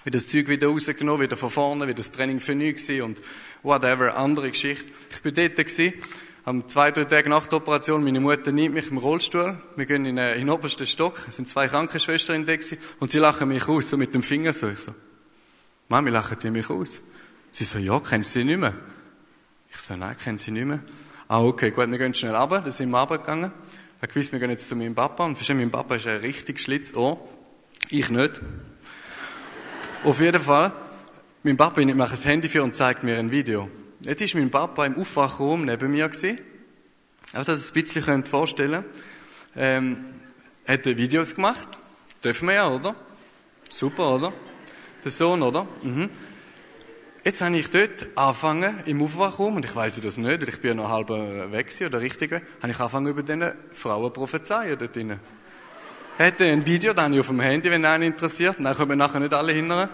Wie das Zeug wieder rausgenommen, wieder von vorne, wie das Training für nichts war und whatever, andere Geschichte. Ich war dort gewesen, am 2-3 Tage nach der Operation. Meine Mutter nimmt mich im Rollstuhl. Wir gehen in den obersten Stock. Es sind 2 Krankenschwestern da gewesen, und sie lachen mich aus, so mit dem Finger so. Ich so, Mami, lachen die mich aus? Sie so, ja, kennen Sie nicht mehr? Ich so, nein, kennen Sie nicht mehr. Ah, okay, gut, wir gehen schnell runter. Dann sind wir runtergegangen. Ich habe gewusst, wir gehen jetzt zu meinem Papa. Und verstehen, mein Papa ist ein richtig Schlitzohr. Ich nicht. Auf jeden Fall, mein Papa, ich mache das Handy für und zeigt mir ein Video. Jetzt war mein Papa im Aufwachraum neben mir. Auch, dass ihr es ein bisschen vorstellen könnt. Hat er Videos gemacht. Dürfen wir ja, oder? Super, oder? Der Sohn, oder? Mhm. Jetzt habe ich dort angefangen, im Aufwachraum, und ich weiss das nicht, weil ich bin ja noch halb weg gewesen, oder richtig, habe ich angefangen, über diese Frauen prophezeien dort drin. Hätte ein Video, das habe ich auf dem Handy, wenn einen interessiert, dann kommen wir nachher nicht alle hindern.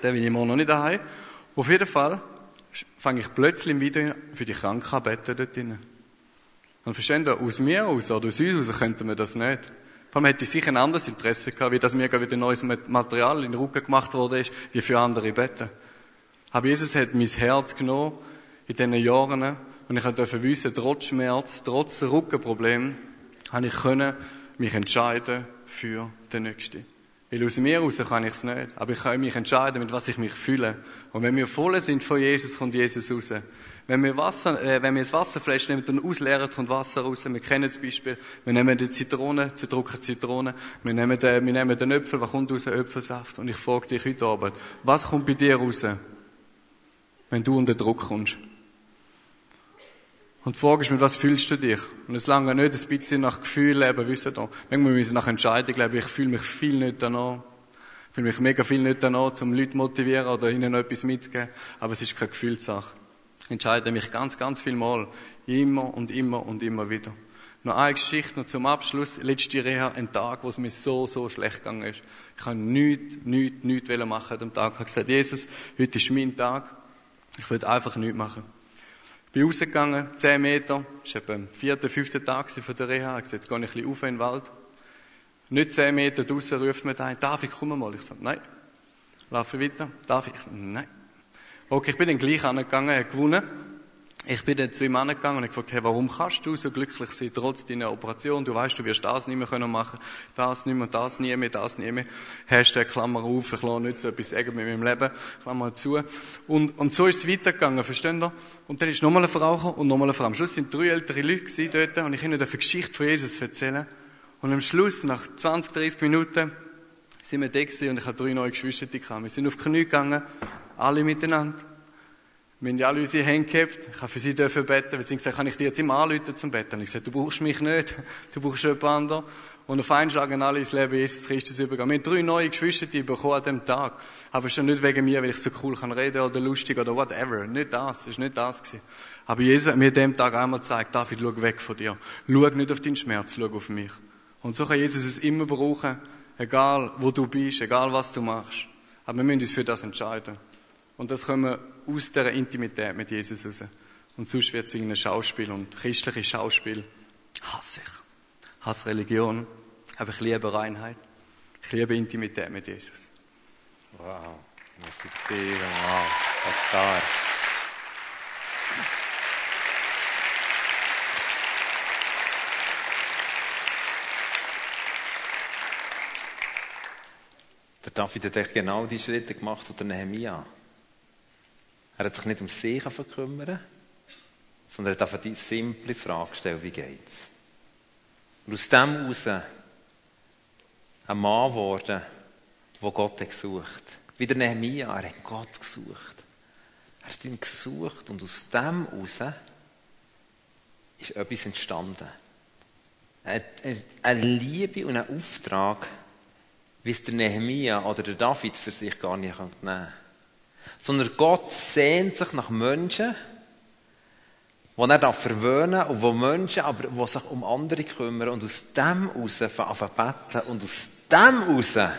Dann bin ich immer noch nicht daheim. Auf jeden Fall fange ich plötzlich im Video für die Kranken an beten dort drin. Und verstehen Sie, aus mir aus oder aus uns aus könnten wir das nicht. Vor allem hätte ich sicher ein anderes Interesse gehabt, wie das mir gerade wieder neues Material in den Rücken gemacht worden ist, wie für andere beten. Aber Jesus hat mein Herz genommen in diesen Jahren und ich durfte wissen, trotz Schmerz, trotz Rückenproblemen, habe ich können mich entscheiden für den Nächsten. Weil aus mir heraus kann ich es nicht, aber ich kann mich entscheiden, mit was ich mich fühle. Und wenn wir voll sind von Jesus, kommt Jesus raus. Wenn wir das Wasserfläschchen nehmen und ausleeren, kommt Wasser raus. Wir kennen das Beispiel. Wir nehmen die Zitrone, zerdrücken Zitrone. Wir nehmen den Äpfel, was kommt raus? Äpfelsaft. Und ich frage dich heute Abend, was kommt bei dir raus, wenn du unter Druck kommst? Und die Frage ist, mit was fühlst du dich? Und es lange nicht ein bisschen nach Gefühl leben, wissen da. Manchmal müssen wir nach Entscheidung leben. Ich fühle mich viel nicht danach. Ich fühle mich mega viel nicht danach, um Leute zu motivieren oder ihnen etwas mitzugeben. Aber es ist keine Gefühlssache. Ich entscheide mich ganz, ganz viel Mal. Immer und immer und immer wieder. Noch eine Geschichte, noch zum Abschluss. Letzte Reha, ein Tag, wo es mir so schlecht gegangen ist. Ich kann nichts machen an dem Tag. Ich habe gesagt, Jesus, heute ist mein Tag. Ich wollte einfach nichts machen. Ich bin rausgegangen, 10 Meter, das war etwa am 4., 5. Tag von der Reha, ich sagte, jetzt gehe ich ein bisschen rauf in den Wald. Nicht 10 Meter draussen ruft mir ein, darf ich, komm mal? Ich sage, nein. Laufe weiter, darf ich? Ich sage, nein. Okay, ich bin dann gleich angegangen, er hat gewonnen. Ich bin dann zu ihm angegangen und habe gefragt, hey, warum kannst du so glücklich sein, trotz deiner Operation? Du weißt, du wirst das nicht mehr machen können, das nie mehr. Hashtag, Klammer auf, ich lasse nicht so etwas sagen mit meinem Leben, Klammer zu. Und so ist es weitergegangen, versteht ihr? Und dann ist nochmal eine Frau gekommen und nochmal eine Frau. Am Schluss waren 3 ältere Leute dort und ich ihnen eine Geschichte von Jesus erzählen. Und am Schluss, nach 20, 30 Minuten, sind wir da und ich hatte 3 neue Geschwister. Wir sind auf die Knie gegangen, alle miteinander. Wir haben ja alle unsere Hände gehabt. Ich habe für sie beten dürfen, weil sie gesagt haben, kann ich dir jetzt immer anrufen zum Beten? Und ich sagte, du brauchst mich nicht, du brauchst jemand anderen. Und auf einen Schlag haben alle ins Leben Jesus Christus übergeben. Wir haben 3 neue Geschwister, die bekommen an diesem Tag. Aber schon nicht wegen mir, weil ich so cool kann reden oder lustig oder whatever. Nicht das, es war nicht das gewesen. Aber Jesus hat mir an diesem Tag einmal gezeigt, David, schau weg von dir. Schau nicht auf deinen Schmerz, schau auf mich. Und so kann Jesus es immer brauchen, egal wo du bist, egal was du machst. Aber wir müssen uns für das entscheiden. Und das können wir aus dieser Intimität mit Jesus raus. Und sonst wird es irgendein Schauspiel. Und christliches Schauspiel hasse ich. Hasse Religion. Aber ich liebe Reinheit. Ich liebe Intimität mit Jesus. Wow. Wow. Stark. Der David hat genau die Schritte gemacht von Nehemia. Er hat sich nicht um sich gekümmert, sondern er hat die simple Frage gestellt, wie geht's? Und aus dem heraus ein Mann geworden, der Gott gesucht hat. Wie der Nehemia, er hat Gott gesucht. Er hat ihn gesucht und aus dem heraus ist etwas entstanden. Eine Liebe und ein Auftrag, wie es der Nehemia oder der David für sich gar nicht nehmen kann. Sondern Gott sehnt sich nach Menschen, die er verwöhnen darf, und wo Menschen, aber die sich um andere kümmern und aus dem heraus beginnen beten und aus dem heraus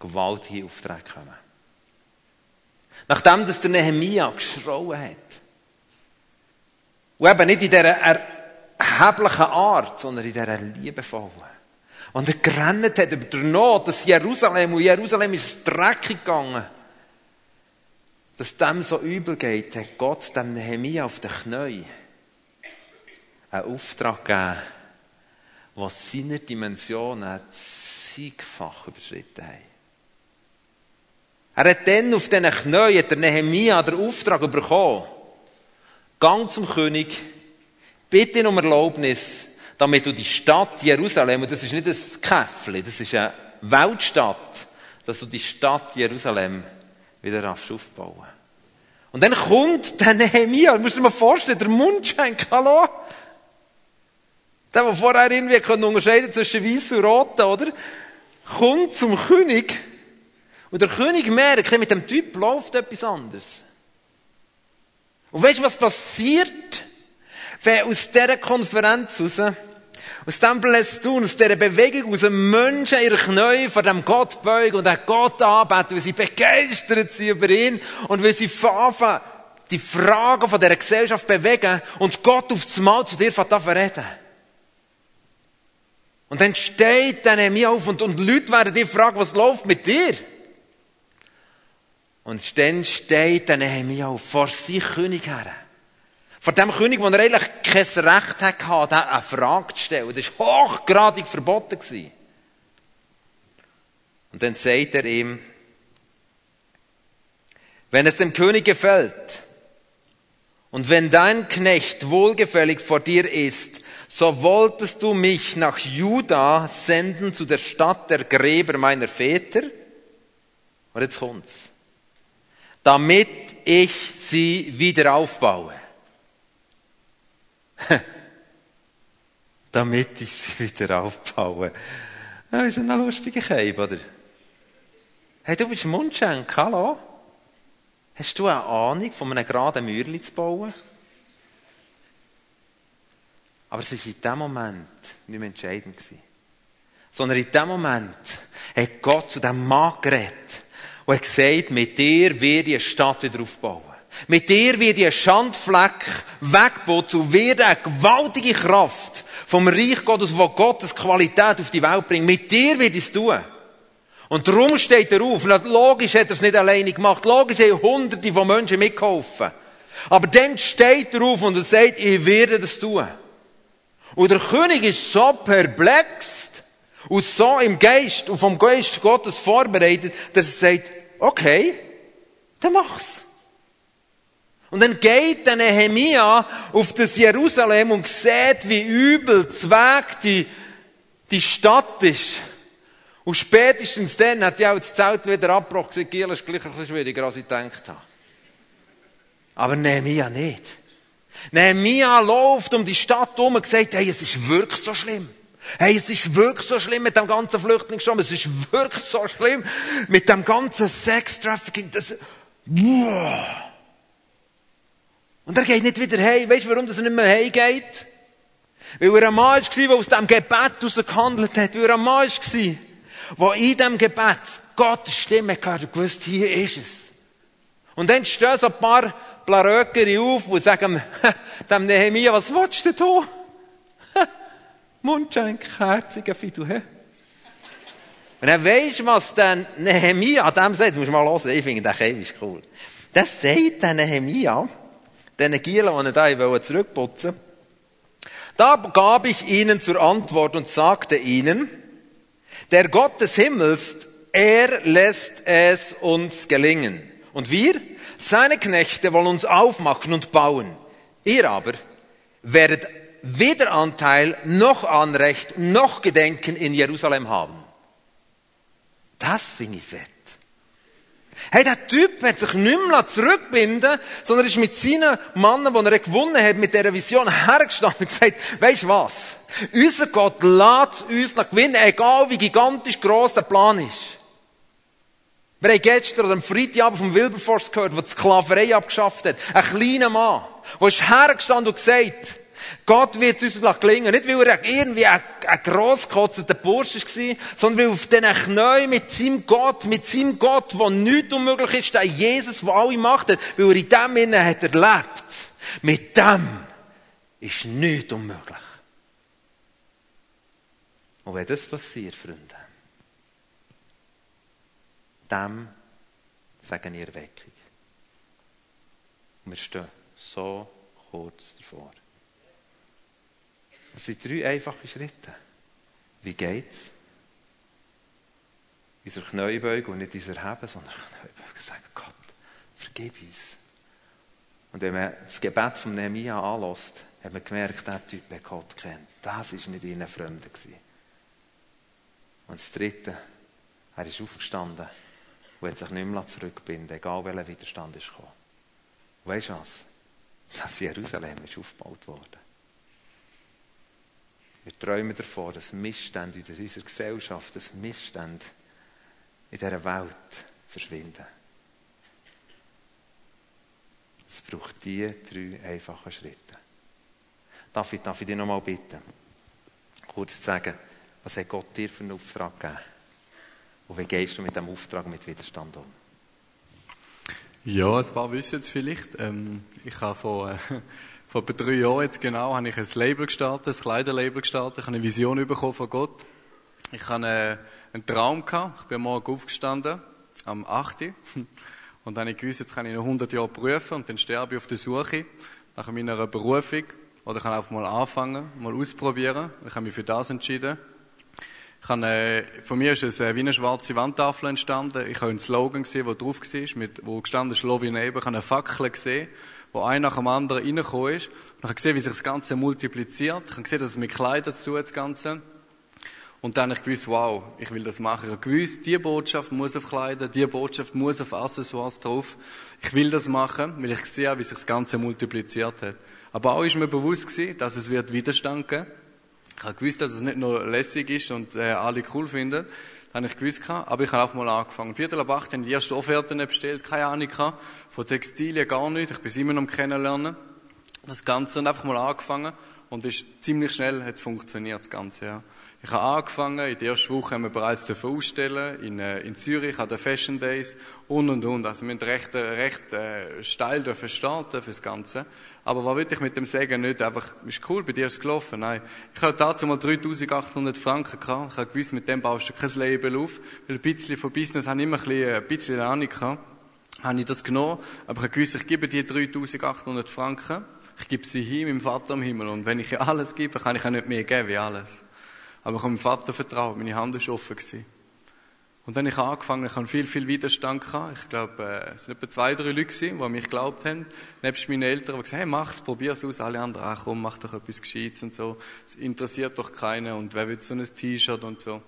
gewaltige Aufträge kommen. Nachdem dass der Nehemia geschrauen hat. Und eben nicht in dieser erheblichen Art, sondern in dieser liebevollen. Und er gerannt hat über die Not, dass Jerusalem, und Jerusalem ist dreckig gegangen. Dass dem so übel geht, hat Gott dem Nehemia auf den Knien einen Auftrag gegeben, der seine Dimensionen zigfach überschritten hat. Er hat dann auf diesen Knien, der Nehemia, den Auftrag bekommen. Gang zum König, bitte ihn um Erlaubnis, damit du die Stadt Jerusalem, und das ist nicht ein Käffli, das ist eine Weltstadt, dass du die Stadt Jerusalem wieder aufbauen. Und dann kommt der Nehemia, du musst dir mal vorstellen, der Mundschenk, hallo? Der vorher irgendwie unterscheiden konnte zwischen Weiss und Roten, oder? Kommt zum König, und der König merkt, mit dem Typ läuft etwas anderes. Und weißt du, was passiert? Wenn aus dieser Konferenz raus, aus dem Blästun, aus dieser Bewegung raus, Menschen ihre Knie vor dem Gott beugen und den Gott anbeten, weil sie begeistert sind über ihn und weil sie anfangen, die Fragen von dieser Gesellschaft bewegen und Gott auf das Mal zu dir reden. Und dann steht der Nehemia auf und Leute werden dir fragen, was läuft mit dir? Und dann steht der Nehemia auf, vor seinem König her. Von dem König, der eigentlich kein Recht hatte, eine Frage zu stellen. Das war hochgradig verboten. Und dann sagt er ihm, wenn es dem König gefällt und wenn dein Knecht wohlgefällig vor dir ist, so wolltest du mich nach Judah senden zu der Stadt der Gräber meiner Väter. Und jetzt kommt's. Damit ich sie wieder aufbaue. Damit ich sie wieder aufbaue. Das ist ein lustiger Keib, oder? Hey, du bist Mundschenk, hallo? Hast du eine Ahnung, von einem geraden Mäuerchen zu bauen? Aber es war in diesem Moment nicht mehr entscheidend. Sondern in diesem Moment hat Gott zu diesem Mann geredet und hat gesagt, mit dir werde ich eine Stadt wieder aufbauen. Mit dir wird die Schandfleck wegputzen und wird eine gewaltige Kraft vom Reich Gottes, wo Gottes Qualität auf die Welt bringt. Mit dir wird es tun. Und darum steht er auf. Logisch hat er es nicht alleine gemacht. Logisch haben Hunderte von Menschen mitgeholfen. Aber dann steht er auf und er sagt, ich werde das tun. Und der König ist so perplex und so im Geist und vom Geist Gottes vorbereitet, dass er sagt, okay, dann mach's. Und dann geht der Nehemia auf das Jerusalem und sieht, wie übel, zweck die Stadt ist. Und spätestens dann hat die auch das Zelt wieder abgebrochen. Hesekiel ist gleich ein bisschen schwieriger, als ich gedacht habe. Aber Nehemia nicht. Nehemia läuft um die Stadt herum und sagt, hey, es ist wirklich so schlimm. Hey, es ist wirklich so schlimm mit dem ganzen Flüchtlingsstrom. Es ist wirklich so schlimm mit dem ganzen Sex-Trafficking. Das, wow. Und er geht nicht wieder heim. Weißt du, warum er nicht mehr heimgeht? Weil er ein Mann war, der aus dem Gebet heraus gehandelt hat. Weil er ein Mann war, der in diesem Gebet Gottes Stimme hatte und gewusst, hier ist es. Und dann stehen so ein paar Plaröckere auf und sagen dem Nehemia, was willst du denn tun? Mundschenk, herziger Fidu. Und dann weisst du, was der Nehemia an dem sagt. Du musst mal hören, ich finde den Käfig ist cool. Das sagt der Nehemia, den Gielen, die er da zurückputzen wollte, da gab ich ihnen zur Antwort und sagte ihnen, der Gott des Himmels, er lässt es uns gelingen. Und wir, seine Knechte, wollen uns aufmachen und bauen. Ihr aber werdet weder Anteil, noch Anrecht, noch Gedenken in Jerusalem haben. Das finde ich fett. Hey, der Typ hat sich nicht mehr zurückbinden, sondern ist mit seinen Männern, die er gewonnen hat, mit dieser Vision hergestanden und gesagt, weisst du was? Unser Gott lässt uns noch gewinnen, egal wie gigantisch gross der Plan ist. Wir haben gestern oder am Freitagabend vom Wilberforce gehört, der die Sklaverei abgeschafft hat. Ein kleiner Mann, der ist hergestanden und gesagt, Gott wird uns gelingen. Nicht, weil er irgendwie ein grosskotzender Bursch war, sondern weil auf diesen Knien mit seinem Gott, wo nichts unmöglich ist, der Jesus, der alle Macht hat, weil er in dem Innen hat erlebt. Mit dem ist nichts unmöglich. Und wenn das passiert, Freunde, dem sagen ihr Erweckung. Und wir stehen so kurz davor. Es sind 3 einfache Schritte. Wie geht's? Unser Knie beugen und nicht unser Heben, sondern Knie beugen. Sagen, Gott, vergib uns. Und wenn man das Gebet von Nehemia anlässt, hat man gemerkt, der Typ hat Gott kennt. Das war nicht ihnen Fremde. Und das Dritte, er ist aufgestanden. Und hat sich nicht mehr zurückbinden, egal welcher Widerstand ist gekommen. Und weisst du was? Das Jerusalem ist aufgebaut worden. Wir träumen davon, dass Missstände in unserer Gesellschaft, dass Missstände in dieser Welt verschwinden. Es braucht diese 3 einfachen Schritte. Darf ich dich nochmal bitten, kurz zu sagen, was hat Gott dir für einen Auftrag gegeben? Und wie gehst du mit diesem Auftrag mit Widerstand um? Ja, ein paar wissen es vielleicht. Ich habe vor 3 Jahren jetzt genau, habe ich ein Label gestartet, ein Kleiderlabel gestartet. Ich habe eine Vision bekommen von Gott. Ich habe einen Traum gehabt. Ich bin morgen aufgestanden, am 8. Und dann habe ich gewusst, jetzt kann ich noch 100 Jahre prüfen und dann sterbe ich auf der Suche nach meiner Berufung. Oder ich kann auch mal anfangen, mal ausprobieren. Ich habe mich für das entschieden. Von mir ist es wie eine schwarze Wandtafel entstanden. Ich habe einen Slogan gesehen, der drauf war, wo gestanden ist, Love in Eben. Ich habe eine Fackel gesehen, wo einer nach dem anderen reingekommen ist. Und ich habe gesehen, wie sich das Ganze multipliziert. Ich habe gesehen, dass es mit Kleidern zu tun hat, das Ganze. Und dann habe ich gewusst, wow, ich will das machen. Ich habe gewusst, diese Botschaft muss auf Kleider, diese Botschaft muss auf Accessoires drauf. Ich will das machen, weil ich gesehen habe, wie sich das Ganze multipliziert hat. Aber auch ist mir bewusst gewesen, dass es Widerstand geben wird. Ich habe gewusst, dass es nicht nur lässig ist und alle cool finden. Das habe ich gewusst. Aber ich habe auch mal angefangen. 7:45 habe ich die ersten Offerten bestellt. Keine Ahnung von Textilien, gar nicht. Ich bin immer noch am Kennenlernen. Das Ganze und einfach mal angefangen. Und ziemlich schnell hat es funktioniert, das Ganze. Ja. Ich habe angefangen. In der ersten Woche haben wir bereits ausstellen in Zürich an den Fashion Days und. Also wir haben recht steil starten für das Ganze. Aber was will ich mit dem sagen? Nicht einfach, ist cool, bei dir ist es gelaufen. Nein. Ich hatte dazu mal 3'800 Franken gehabt. Ich habe gewusst, mit dem baust du kein Label auf. Weil ein bisschen von Business habe ich immer ein bisschen Ahnung gehabt. Habe ich das genommen. Aber ich habe gewusst, ich gebe dir 3'800 Franken. Ich gebe sie hin, meinem Vater im Himmel. Und wenn ich ihr alles gebe, kann ich ihr nicht mehr geben wie alles. Aber ich habe meinem Vater vertraut. Meine Hand war offen. Und dann habe ich angefangen, ich hatte viel, viel Widerstand gehabt. Ich glaube, es waren etwa 2-3 Leute, die mich geglaubt haben. Nebst meinen Eltern, die gesagt haben, hey, mach's, probier's aus. Alle anderen, ach komm, mach doch etwas Gescheites und so. Es interessiert doch keinen und wer will so ein T-Shirt und so.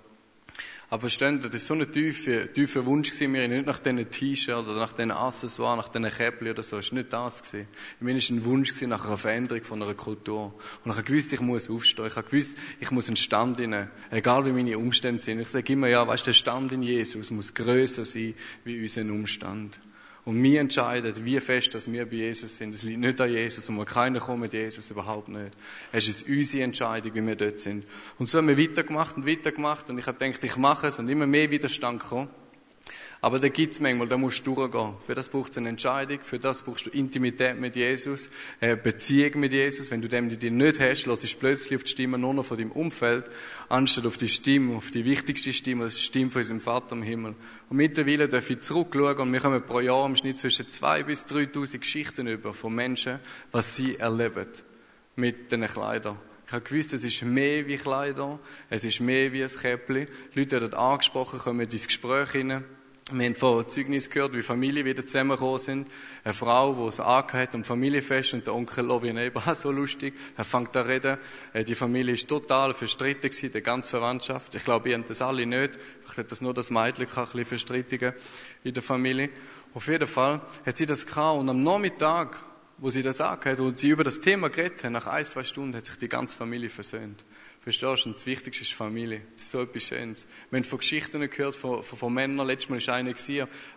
Aber versteht ihr, das war so ein tiefer Wunsch. Wir waren nicht nach diesen T-Shirts oder nach diesen Accessoires, nach diesen Käppchen oder so. Es war nicht das. Mir war ein Wunsch nach einer Veränderung von einer Kultur. Und ich wusste, ich muss aufstehen. Ich wusste, ich muss einen Stand hinein. Egal wie meine Umstände sind. Ich sage immer, ja, weißt, der Stand in Jesus muss grösser sein wie unser Umstand. Und wir entscheiden, wie fest dass wir bei Jesus sind. Es liegt nicht an Jesus, und wir keiner kommt mit Jesus, überhaupt nicht. Es ist unsere Entscheidung, wie wir dort sind. Und so haben wir weitergemacht und ich habe gedacht, ich mache es und immer mehr Widerstand kommt. Aber da gibt es manchmal, da musst du durchgehen. Für das brauchst du eine Entscheidung, für das brauchst du Intimität mit Jesus, Beziehung mit Jesus. Wenn du dem die nicht hast, hörst du plötzlich auf die Stimme nur noch von deinem Umfeld, anstatt auf die Stimme, auf die wichtigste Stimme, das ist die Stimme von unserem Vater im Himmel. Und mittlerweile darf ich zurückschauen und wir kommen pro Jahr im Schnitt zwischen 2.000 bis 3.000 Geschichten über von Menschen, was sie erleben mit diesen Kleidern. Ich habe gewusst, es ist mehr wie Kleider, es ist mehr wie ein Käppchen. Die Leute werden angesprochen, kommen ins Gespräch hinein. Wir haben von Zeugnissen gehört, wie Familien wieder zusammengekommen sind. Eine Frau, die es angehört am Familienfest und der Onkel war so lustig. Er fängt an zu reden. Die Familie war total verstritten, die ganze Verwandtschaft. Ich glaube, ihr habt das alle nicht. Vielleicht hat das nur das Mädchen ein bisschen verstrittigen in der Familie. Auf jeden Fall hat sie das gehabt. Und am Nachmittag, wo sie das angehört und sie über das Thema geredet haben, nach 1-2 Stunden hat sich die ganze Familie versöhnt. Verstehst du? Und das Wichtigste ist Familie. Das ist so etwas Schönes. Wir haben von Geschichten gehört, von Männern. Letztes Mal war einer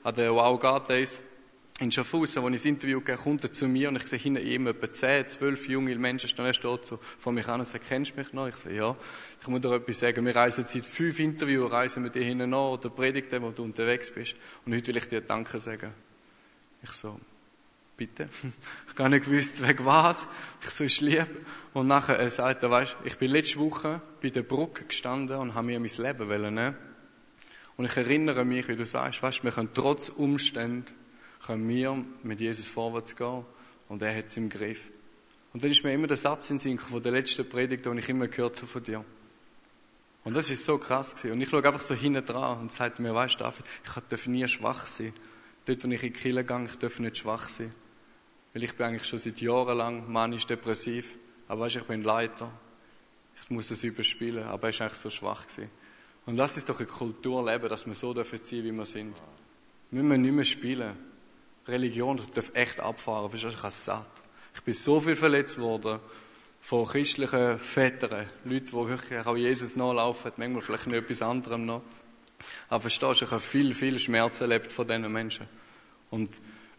an der Wow God Days in Schaffhausen, wo ich das Interview gegeben habe, kommt er zu mir und ich sehe hinten immer etwa 10, 12 junge Menschen. Er steht so vor mir an und sagt, kennst du mich noch? Ich sage, ja. Ich muss dir etwas sagen. Wir reisen seit 5 Interviews, reisen mit dir hinten an oder predigen, wo du unterwegs bist. Und heute will ich dir Danke sagen. Ich so, bitte. Ich habe gar nicht gewusst, wegen was. Ich so, ist lieb. Und nachher sagt er, weisst, ich bin letzte Woche bei der Brücke gestanden und habe mir mein Leben nehmen. Und ich erinnere mich, wie du sagst, weisst, wir können trotz Umständen, können wir mit Jesus vorwärts gehen. Und er hat es im Griff. Und dann ist mir immer der Satz in den Sinn von der letzten Predigt, den ich immer gehört habe von dir. Und das ist so krass gewesen. Und ich schaue einfach so hinten dran und sagt mir, weisst, David, ich darf nie schwach sein. Dort, wo ich in die Kirche gehe, ich darf nicht schwach sein. Weil ich bin eigentlich schon seit Jahren lang manisch depressiv. Aber weißt du, ich bin Leiter. Ich muss das überspielen. Aber er war eigentlich so schwach gewesen. Und lass uns doch eine Kultur leben, dass wir so dürfen sein, wie wir sind. Wir müssen nicht mehr spielen. Religion darf echt abfahren. Verstehst du, ich habe es satt. Ich bin so viel verletzt worden von christlichen Vätern. Leute, die wirklich auch Jesus nachlaufen. Manchmal vielleicht nicht etwas anderem noch. Aber verstehst du, ich habe viel, viel Schmerz erlebt von diesen Menschen. Und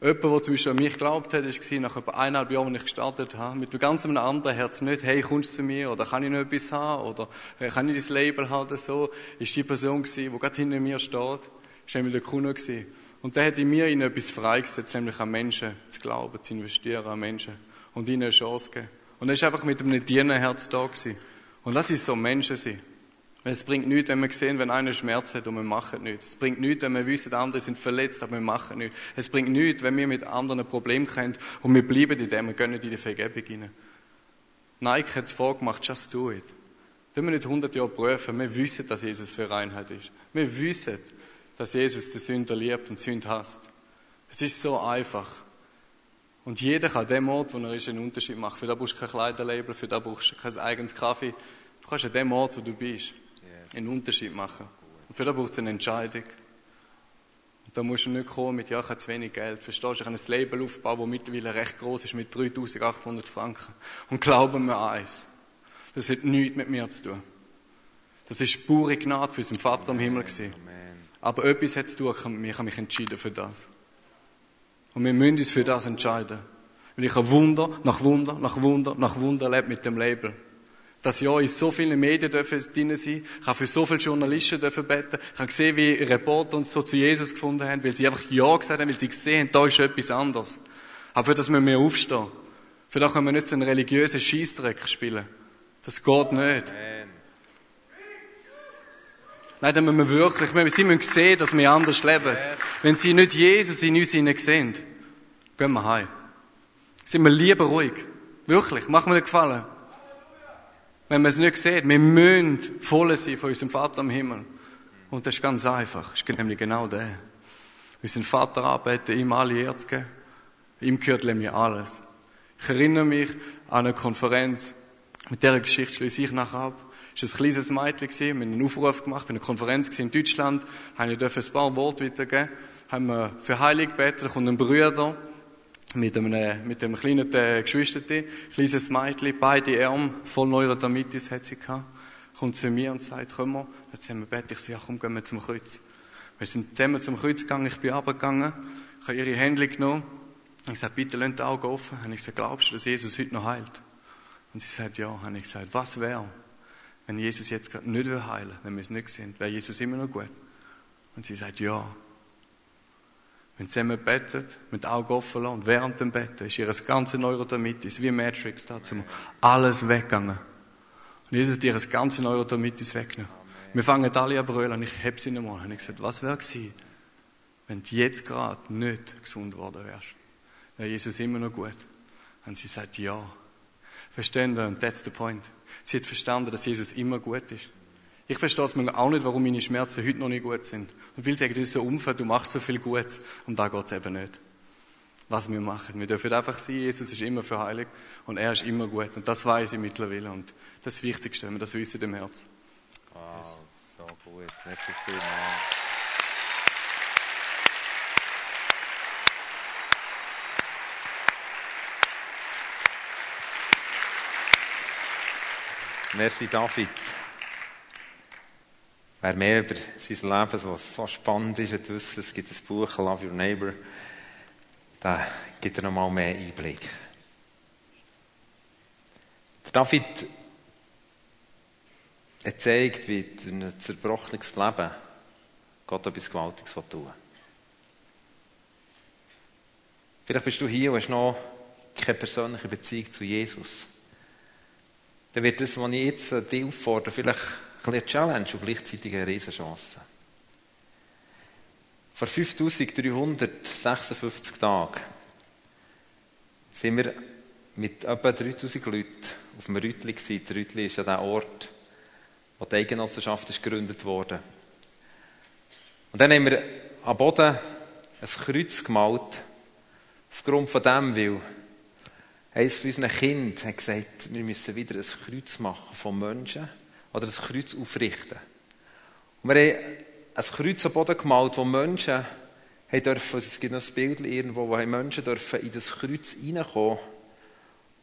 jemand, der zum Beispiel an mich geglaubt hat, war nach etwa 1,5 Jahren, als ich gestartet habe, mit einem ganz anderen Herz nicht, hey, kommst du zu mir, oder kann ich noch etwas haben, oder kann ich dein Label haben, oder so, ist die Person gewesen, die gerade hinter mir steht, ist nämlich der Kuno gewesen. Und der hat in mir etwas freigesetzt, nämlich an Menschen zu glauben, zu investieren an Menschen, und ihnen eine Chance geben. Und er ist einfach mit einem Dienerherz da gewesen. Und das ist so Menschen sein. Es bringt nichts, wenn wir sehen, wenn einer Schmerz hat und wir machen nichts. Es bringt nichts, wenn wir wissen, andere sind verletzt, aber wir machen nichts. Es bringt nichts, wenn wir mit anderen Problemen kennen und wir bleiben in dem, wir gehen nicht in die Vergebung hinein. Nike hat es vorgemacht, just do it. Das müssen wir nicht 100 Jahre prüfen, wir wissen, dass Jesus für Reinheit ist. Wir wissen, dass Jesus den Sünder liebt und Sünd hasst. Es ist so einfach. Und jeder kann an dem Ort, wo er ist, einen Unterschied machen. Für das brauchst du kein Kleiderlabel, für das brauchst du kein eigenes Kaffee. Du kannst an dem Ort, wo du bist, einen Unterschied machen. Und für das braucht es eine Entscheidung. Und da musst du nicht kommen mit, ja, ich habe zu wenig Geld. Verstehst du, ich habe ein Label aufgebaut, das mittlerweile recht gross ist, mit 3.800 Franken. Und glauben wir eins, das hat nichts mit mir zu tun. Das ist pure Gnade für unseren Vater im Himmel gewesen. Aber etwas hat es zu tun, ich habe mich entschieden für das. Und wir müssen uns für das entscheiden. Weil ich habe Wunder nach Wunder erlebt mit dem Label. Dass ja in so vielen Medien drin sein, ich habe für so viele Journalisten beten, ich habe gesehen, wie Reporter uns so zu Jesus gefunden haben, weil sie einfach Ja gesagt haben, weil sie gesehen haben, da ist etwas anderes. Aber für das müssen wir aufstehen. Für das können wir nicht so einen religiösen Scheissdreck spielen. Das geht nicht. Nein, dann müssen wir wirklich, sie müssen sehen, dass wir anders leben. Wenn sie nicht Jesus in uns sehen, gehen wir heim. Sind wir lieber ruhig. Wirklich, mach mir den Gefallen. Wenn man es nicht sieht, wir müssen voll sein von unserem Vater im Himmel. Und das ist ganz einfach. Das ist nämlich genau das. Unseren Vater anbeten, ihm alle Ehre geben. Ihm gehört nämlich alles. Ich erinnere mich an eine Konferenz. Mit dieser Geschichte schließe ich nachher ab. Es war ein kleines Mädchen, wir haben einen Aufruf gemacht, bei einer Konferenz in Deutschland, haben wir ein paar Worte weitergegeben, haben wir für Heilung gebeten, da kommt ein Bruder mit einem kleinen Geschwisterchen, kleines Mädchen, beide Arme, voll Neurodermitis hat sie gehabt, kommt zu mir und sagt, komm mal, dann haben wir gebeten, ich sage, ja komm, gehen wir zum Kreuz. Wir sind zusammen zum Kreuz gegangen, ich bin runtergegangen, ich habe ihre Hände genommen, ich sagte, bitte lasst die Augen offen, und ich sagte, glaubst du, dass Jesus heute noch heilt? Und sie sagt, ja, und ich sagte, was wäre, wenn Jesus jetzt gerade nicht heilen will, wenn wir es nicht sehen, wäre Jesus immer noch gut? Und sie sagt, ja. Wenn sie zusammen betet, mit den Augen offen lassen, und während dem Betten ist ihr das ganze Neurodermitis, wie Matrix, dazu, alles weggegangen. Und Jesus hat ihr das ganze Neurodermitis weggenommen. Wir fangen alle an zu brüllen, und ich habe sie nicht mal. Und ich gesagt, was wäre gewesen, wenn du jetzt gerade nicht gesund geworden wärst? Wäre Jesus immer noch gut? Und sie sagt, ja. Verstehen wir, und that's the point. Sie hat verstanden, dass Jesus immer gut ist. Ich verstehe es mir auch nicht, warum meine Schmerzen heute noch nicht gut sind. Und viele sagen, das ist so unfair, du machst so viel Gutes. Und da geht es eben nicht. Was wir machen. Wir dürfen einfach sein, Jesus ist immer für heilig und er ist immer gut. Und das weiß ich mittlerweile. Und das ist das Wichtigste, wenn wir das wissen im Herzen. Wow, so gut. Merci vielmals. Merci David. Wer mehr über sein Leben, was so spannend ist, hat wissen, es gibt ein Buch, Love Your Neighbor, da gibt er nochmal mehr Einblick. Der David zeigt, wie durch ein zerbrochenes Leben Gott etwas Gewaltiges tun will. Vielleicht bist du hier und hast noch keine persönliche Beziehung zu Jesus. Dann wird das, was ich jetzt dir auffordere, vielleicht eine Challenge und gleichzeitig eine Riesenchance. Vor 5356 Tagen sind wir mit etwa 3000 Leuten auf dem Rütli gewesen. Der Rütli ist ja der Ort, wo die Eigenossenschaft ist gegründet wurde. Und dann haben wir am Boden ein Kreuz gemalt, aufgrund von dem, weil eines von unseren Kindern hat gesagt, wir müssen wieder ein Kreuz machen von Menschen, oder ein Kreuz aufrichten. Und wir haben ein Kreuz am Boden gemalt, wo Menschen dürfen, es gibt noch ein Bild irgendwo, wo Menschen dürfen in das Kreuz hineinkommen,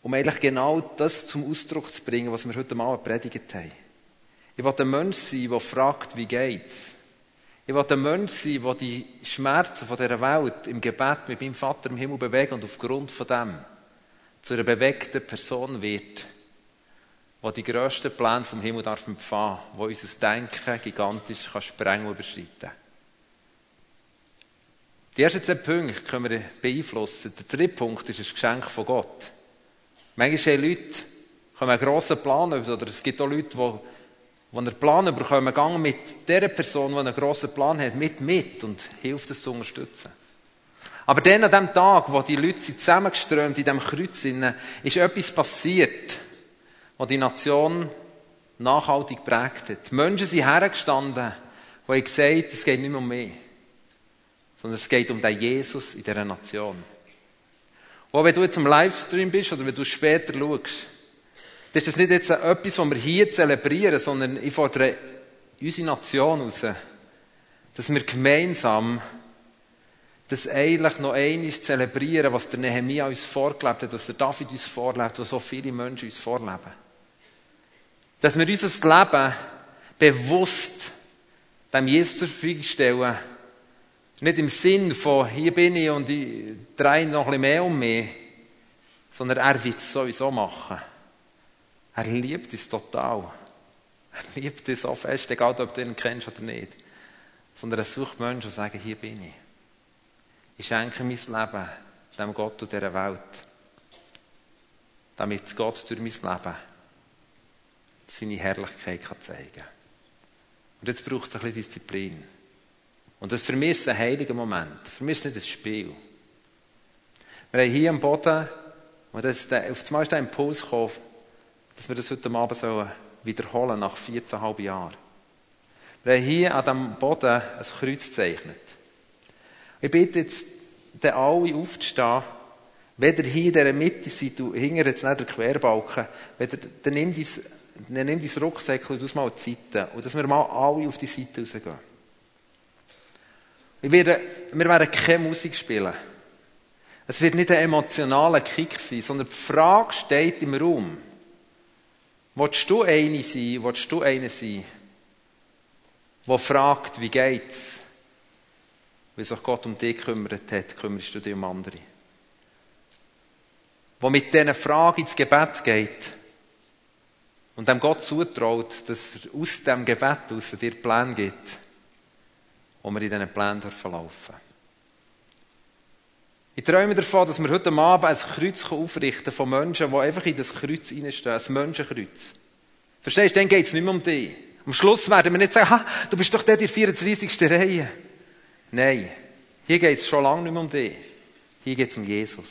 um eigentlich genau das zum Ausdruck zu bringen, was wir heute Abend predigt haben. Ich will ein Mensch sein, der fragt, wie geht's? Ich will ein Mensch sein, der die Schmerzen dieser Welt im Gebet mit meinem Vater im Himmel bewegt und aufgrund von dem zu einer bewegten Person wird, die die grössten Pläne vom Himmel empfangen darf, die unser Denken gigantisch sprengen und überschreiten kann. Die ersten 2 Punkte können wir beeinflussen. Der 3. Punkt ist ein Geschenk von Gott. Manchmal haben Leute einen grossen Plan über, oder es gibt auch Leute, die einen Plan bekommen, gehen mit der Person, die einen grossen Plan hat, mit und hilft, das zu unterstützen. Aber dann an dem Tag, wo die Leute zusammengeströmt in diesem Kreuz sind, ist etwas passiert, die die Nation nachhaltig geprägt hat. Die Menschen sind hergestanden, die haben gesagt, es geht nicht mehr um mich, sondern es geht um den Jesus in dieser Nation. Und wenn du jetzt im Livestream bist oder wenn du später schaust, dann ist das nicht jetzt etwas, was wir hier zelebrieren, sondern ich fordere unsere Nation raus, dass wir gemeinsam das eigentlich noch einmal zelebrieren, was der Nehemia uns vorgelebt hat, was der David uns vorlebt, was so viele Menschen uns vorleben. Dass wir unser Leben bewusst dem Jesus zur Verfügung stellen. Nicht im Sinn von, hier bin ich und ich drehe noch ein bisschen mehr um mich, sondern er wird es sowieso machen. Er liebt es total. Er liebt es so fest, egal ob du ihn kennst oder nicht. Sondern er sucht Menschen und sagt, hier bin ich. Ich schenke mein Leben dem Gott und dieser Welt. Damit Gott durch mein Leben seine Herrlichkeit kann zeigen kann. Und jetzt braucht es ein bisschen Disziplin. Und das für mich ist ein heiliger Moment. Für mich ist es nicht ein Spiel. Wir haben hier am Boden, und das ist auf einmal ist der Impuls gekommen, dass wir das heute Abend wiederholen sollen, nach 14,5 Jahren. Wir haben hier an diesem Boden ein Kreuz gezeichnet. Ich bitte jetzt den alle aufzustehen, weder hier in dieser Mitte seid, du hinter jetzt nicht der Querbalken, weder, dann nimm dein dann nimm dein Rucksäckchen und du mal die Seite. Und dass wir mal alle auf die Seite rausgehen. Wir werden keine Musik spielen. Es wird nicht ein emotionaler Kick sein, sondern die Frage steht im Raum. Willst du eine sein? Willst du eine sein, der fragt, wie geht's? Weil sich Gott um dich gekümmert hat, kümmerst du dich um andere. Der mit diesen Fragen ins Gebet geht und dem Gott zutraut, dass er aus dem Gebet aus dir Pläne gibt, und wir in diesen Plänen laufen dürfen. Ich träume davon, dass wir heute Abend ein Kreuz aufrichten von Menschen, die einfach in das Kreuz reinstehen, ein Menschenkreuz. Verstehst du, dann geht es nicht mehr um dich. Am Schluss werden wir nicht sagen, ha, du bist doch der in der 34. Reihe. Nein, hier geht es schon lange nicht mehr um dich. Hier geht es um Jesus.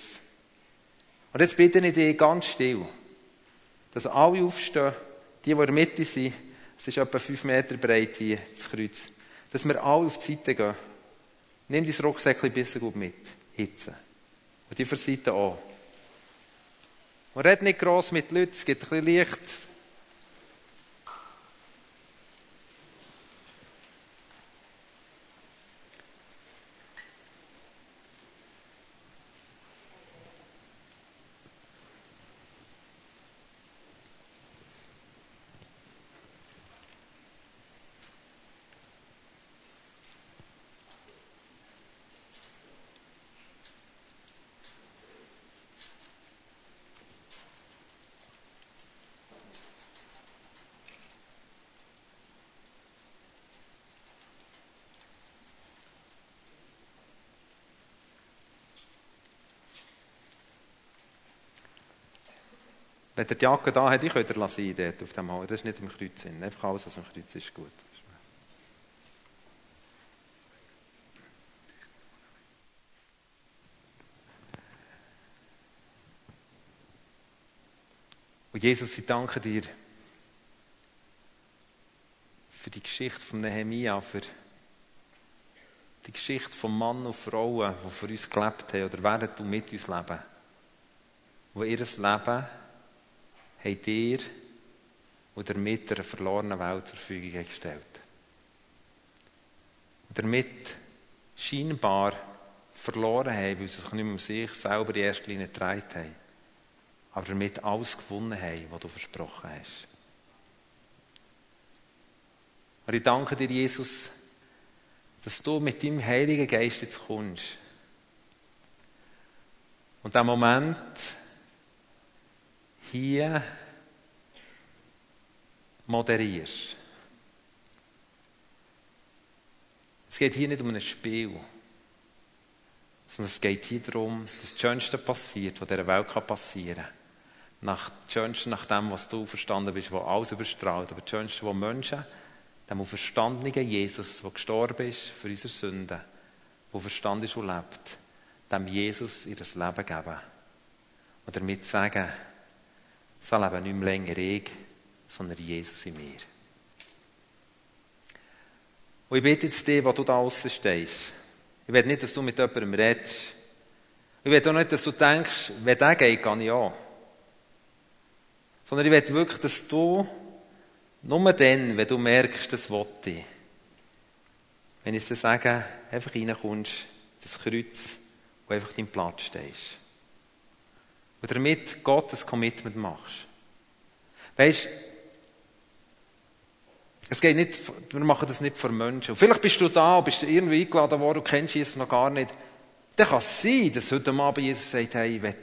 Und jetzt bitte ich dich ganz still, dass alle aufstehen, die in der Mitte sind, es ist etwa 5 Meter breit hier, das Kreuz, dass wir alle auf die Seite gehen. Nimm dein Rucksäckchen ein bisschen gut mit. Hitze. Und die Verseite auch. Man redet nicht gross mit Leuten, es gibt ein bisschen Licht. Wenn ihr die Jacke da habt, ich könnte ihr lassen dort auf dem Hals. Das ist nicht im Kreuz hin. Einfach alles, was im Kreuz ist, gut. Und Jesus, ich danke dir für die Geschichte von Nehemia, für die Geschichte von Mann und Frauen, die für uns gelebt haben oder werden du mit uns leben. Wo ihr Leben haben dir und damit einer verlorenen Welt zur Verfügung gestellt. Und damit scheinbar verloren haben, weil sie sich nicht mehr um sich selber in erster Linie gedreht haben, aber damit alles gewonnen haben, was du versprochen hast. Und ich danke dir, Jesus, dass du mit deinem Heiligen Geist jetzt kommst. Und der Moment hier moderierst. Es geht hier nicht um ein Spiel, sondern es geht hier darum, dass das Schönste passiert, was dieser Welt passieren kann. Das Schönste nach dem, was du auferstanden bist, was alles überstrahlt. Aber das Schönste, was Menschen, dem auferstandenen Jesus, der gestorben ist für unsere Sünden, der auferstanden ist und lebt, dem Jesus ihr Leben geben. Und damit sagen, es soll eben nicht mehr länger ich, sondern Jesus in mir. Und ich bitte jetzt dich, wo du da aussen stehst. Ich will nicht, dass du mit jemandem redest. Ich will auch nicht, dass du denkst, wenn der geht, gehe ich an. Sondern ich will wirklich, dass du nur dann, wenn du merkst, das will ich. Wenn ich es dir sage, einfach reinkommst, das Kreuz, wo einfach dein Platz stehst. Und damit Gott ein Commitment machst. Weisst, es geht nicht, wir machen das nicht für Menschen. Und vielleicht bist du da, bist du irgendwie eingeladen worden und kennst Jesus noch gar nicht. Dann kann es sein, dass heute Abend Jesus sagt, hey, ich will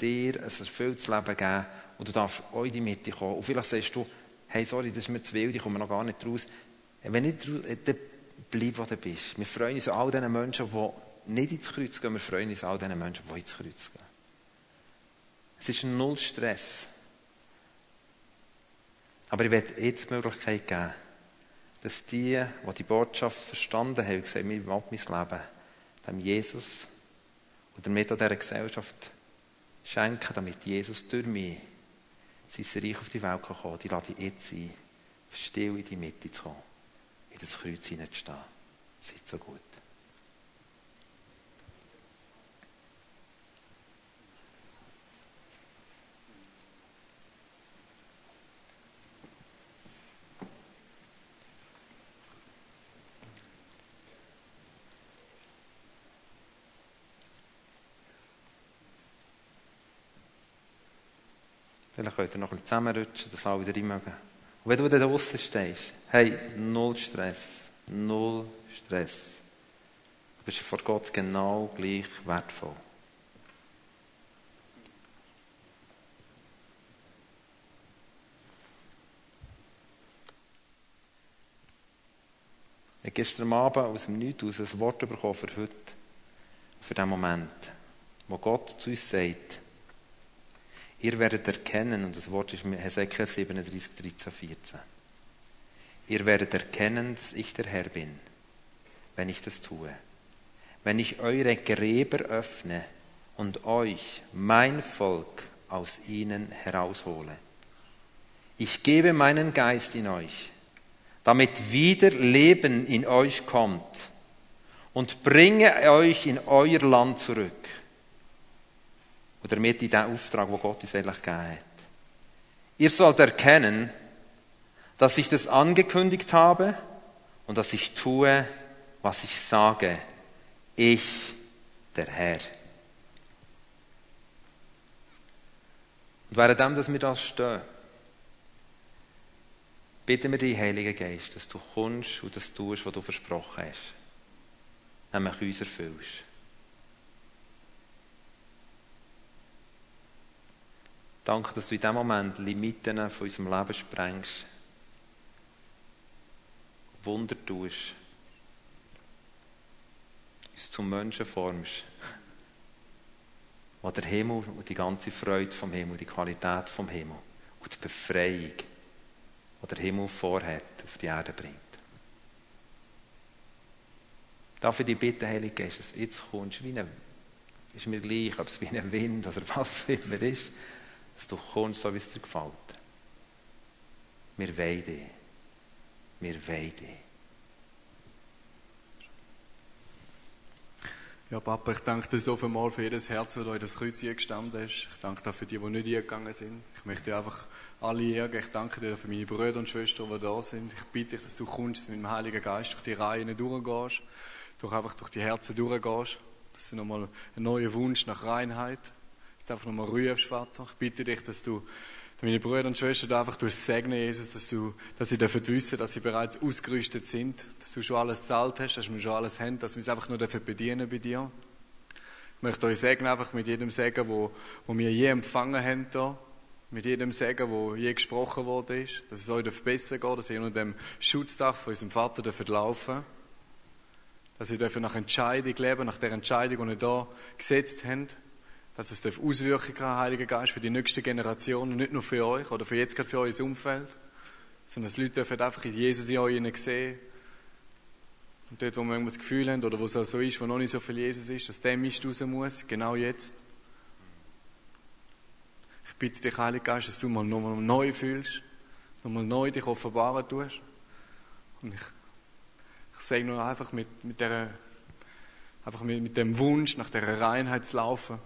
dir ein erfülltes Leben geben und du darfst auch in die Mitte kommen. Und vielleicht sagst du, hey, sorry, das ist mir zu wild, ich komme noch gar nicht raus. Wenn nicht, dann bleib, wo du bist. Wir freuen uns an all diesen Menschen, die nicht ins Kreuz gehen, wir freuen uns an all diesen Menschen, die ins Kreuz gehen. Es ist null Stress. Aber ich werde jetzt die Möglichkeit geben, dass die, die die Botschaft verstanden haben, gesagt haben, ich will mein Leben dem Jesus oder mir an dieser Gesellschaft schenken, damit Jesus durch mich sein Reich auf die Welt kommen kann. Die lade ich jetzt ein, still in die Mitte zu kommen, in das Kreuz hineinzustehen. Seid so gut. Vielleicht könnt ihr noch ein bisschen zusammenrutschen, dass alle wieder reinmögen. Und wenn du da draußen stehst, hey, null Stress. Null Stress. Du bist vor Gott genau gleich wertvoll. Ich habe gestern Abend aus dem Neuthaus ein Wort bekommen für heute, für diesen Moment, wo Gott zu uns sagt, ihr werdet erkennen, und das Wort ist Hesekiel 37, 13, 14, ihr werdet erkennen, dass ich der Herr bin, wenn ich das tue, wenn ich eure Gräber öffne und euch, mein Volk, aus ihnen heraushole. Ich gebe meinen Geist in euch, damit wieder Leben in euch kommt und bringe euch in euer Land zurück. Oder mit in den Auftrag, den Gott uns eigentlich gegeben hat. Ihr sollt erkennen, dass ich das angekündigt habe und dass ich tue, was ich sage. Ich, der Herr. Und währenddem, dass wir das stehen, bitten wir dich, Heiliger Geist, dass du kommst und das tust, was du versprochen hast. Nämlich uns erfüllst. Danke, dass du in diesem Moment Limiten von unserem Leben sprengst. Wunder tust. Uns zum Menschen formst. Was der Himmel und die ganze Freude vom Himmel, die Qualität vom Himmel und die Befreiung, die der Himmel vorhat, auf die Erde bringt. Darf ich dich bitten, Heilige Geist, dass jetzt kommst, wie ein, ist mir gleich, ob es wie ein Wind oder was immer ist, dass du kommst, so wie es dir gefällt. Wir wollen dich. Wir wollen dich. Ja, Papa, ich danke dir so viel mal für jedes Herz, das da in das Kreuz eingestanden ist. Ich danke dir für die nicht eingegangen sind. Ich möchte dir einfach alle ehren. Ich danke dir für meine Brüder und Schwestern, die da sind. Ich bitte dich, dass du kommst, dass du mit dem Heiligen Geist durch die Reihen durchgehst, durch die Herzen durchgehst, dass du nochmal einen neuen Wunsch nach Reinheit jetzt einfach nochmal rührst, Vater. Ich bitte dich, dass du meine Brüder und Schwestern einfach segnen, Jesus, dass sie dafür wissen, dass sie bereits ausgerüstet sind, dass du schon alles gezahlt hast, dass wir schon alles haben, dass wir es einfach nur dafür bedienen bei dir. Ich möchte euch segnen, einfach mit jedem Segen, wo wir je empfangen haben hier, mit jedem Segen, wo je gesprochen worden ist, dass es euch besser geht, dass ihr unter dem Schutzdach von unserem Vater laufen dürft, dass ihr nach Entscheidung leben, nach der Entscheidung, die ihr hier gesetzt habt, dass es Auswirkungen hat, Heiliger Geist, für die nächste Generation, nicht nur für euch oder für jetzt gerade für euer Umfeld, sondern dass die Leute dürfen einfach Jesus in euch sehen. Und dort, wo wir das Gefühl haben oder wo es auch so ist, wo noch nicht so viel Jesus ist, dass der Mist raus muss, genau jetzt. Ich bitte dich, Heiliger Geist, dass du mal nochmal neu fühlst, nochmal neu dich offenbaren tust. Und ich sage nur einfach mit dem Wunsch, nach dieser Reinheit zu laufen,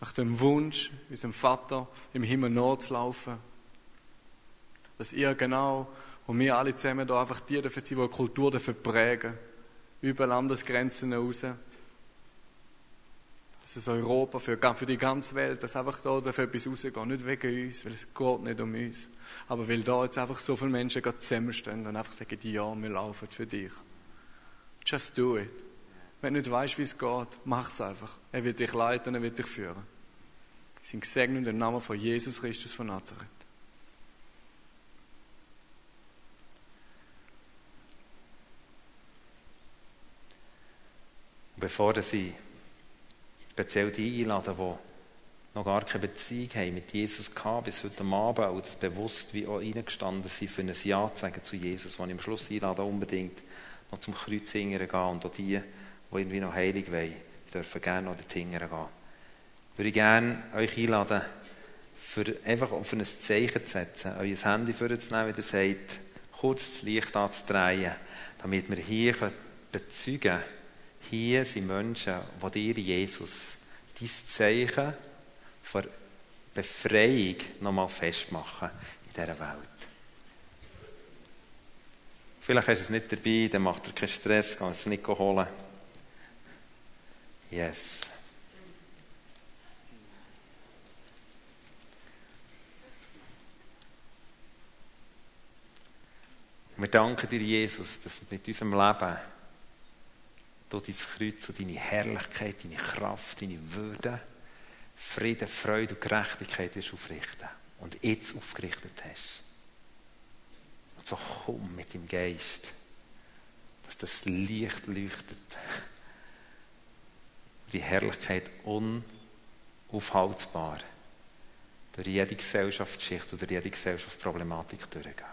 nach dem Wunsch, unserem Vater im Himmel nachzulaufen. Dass ihr genau, und wir alle zusammen da einfach die dafür sind, die Kultur dafür prägen. Über Landesgrenzen raus. Dass es Europa, für die ganze Welt, dass einfach da dafür etwas rausgeht. Nicht wegen uns, weil es geht nicht um uns. Aber weil da jetzt einfach so viele Menschen gerade zusammenstehen und einfach sagen, ja, wir laufen für dich. Just do it. Wenn du nicht weißt, wie es geht, mach es einfach. Er wird dich leiten, er wird dich führen. Wir sind gesegnet im Namen von Jesus Christus von Nazareth. Bevor ich speziell die einladen, die noch gar keine Beziehung haben mit Jesus gehabt, bis heute Abend, und das bewusst wie auch reingestanden sind, für ein Ja zu sagen zu Jesus, die ich am Schluss einladen, unbedingt noch zum Kreuz hingehen gehen und auch die, die irgendwie noch heilig wollen, die dürfen gerne noch dorthin gehen. Würde ich gerne euch einladen, einfach für ein Zeichen zu setzen, euer Handy vorzunehmen, wie ihr sagt, kurz das Licht anzudrehen, damit wir hier bezeugen können, hier sind Menschen, die dir, Jesus, dein Zeichen von Befreiung nochmal festmachen in dieser Welt. Vielleicht hast du es nicht dabei, dann macht er keinen Stress, kannst es nicht holen. Yes. danken dir, Jesus, dass mit unserem Leben du dein Kreuz und deine Herrlichkeit, deine Kraft, deine Würde, Frieden, Freude und Gerechtigkeit aufrichten und jetzt aufgerichtet hast. Und so komm mit dem Geist, dass das Licht leuchtet und die Herrlichkeit unaufhaltbar durch jede Gesellschaftsschicht oder jede Gesellschaftsproblematik durchgeht.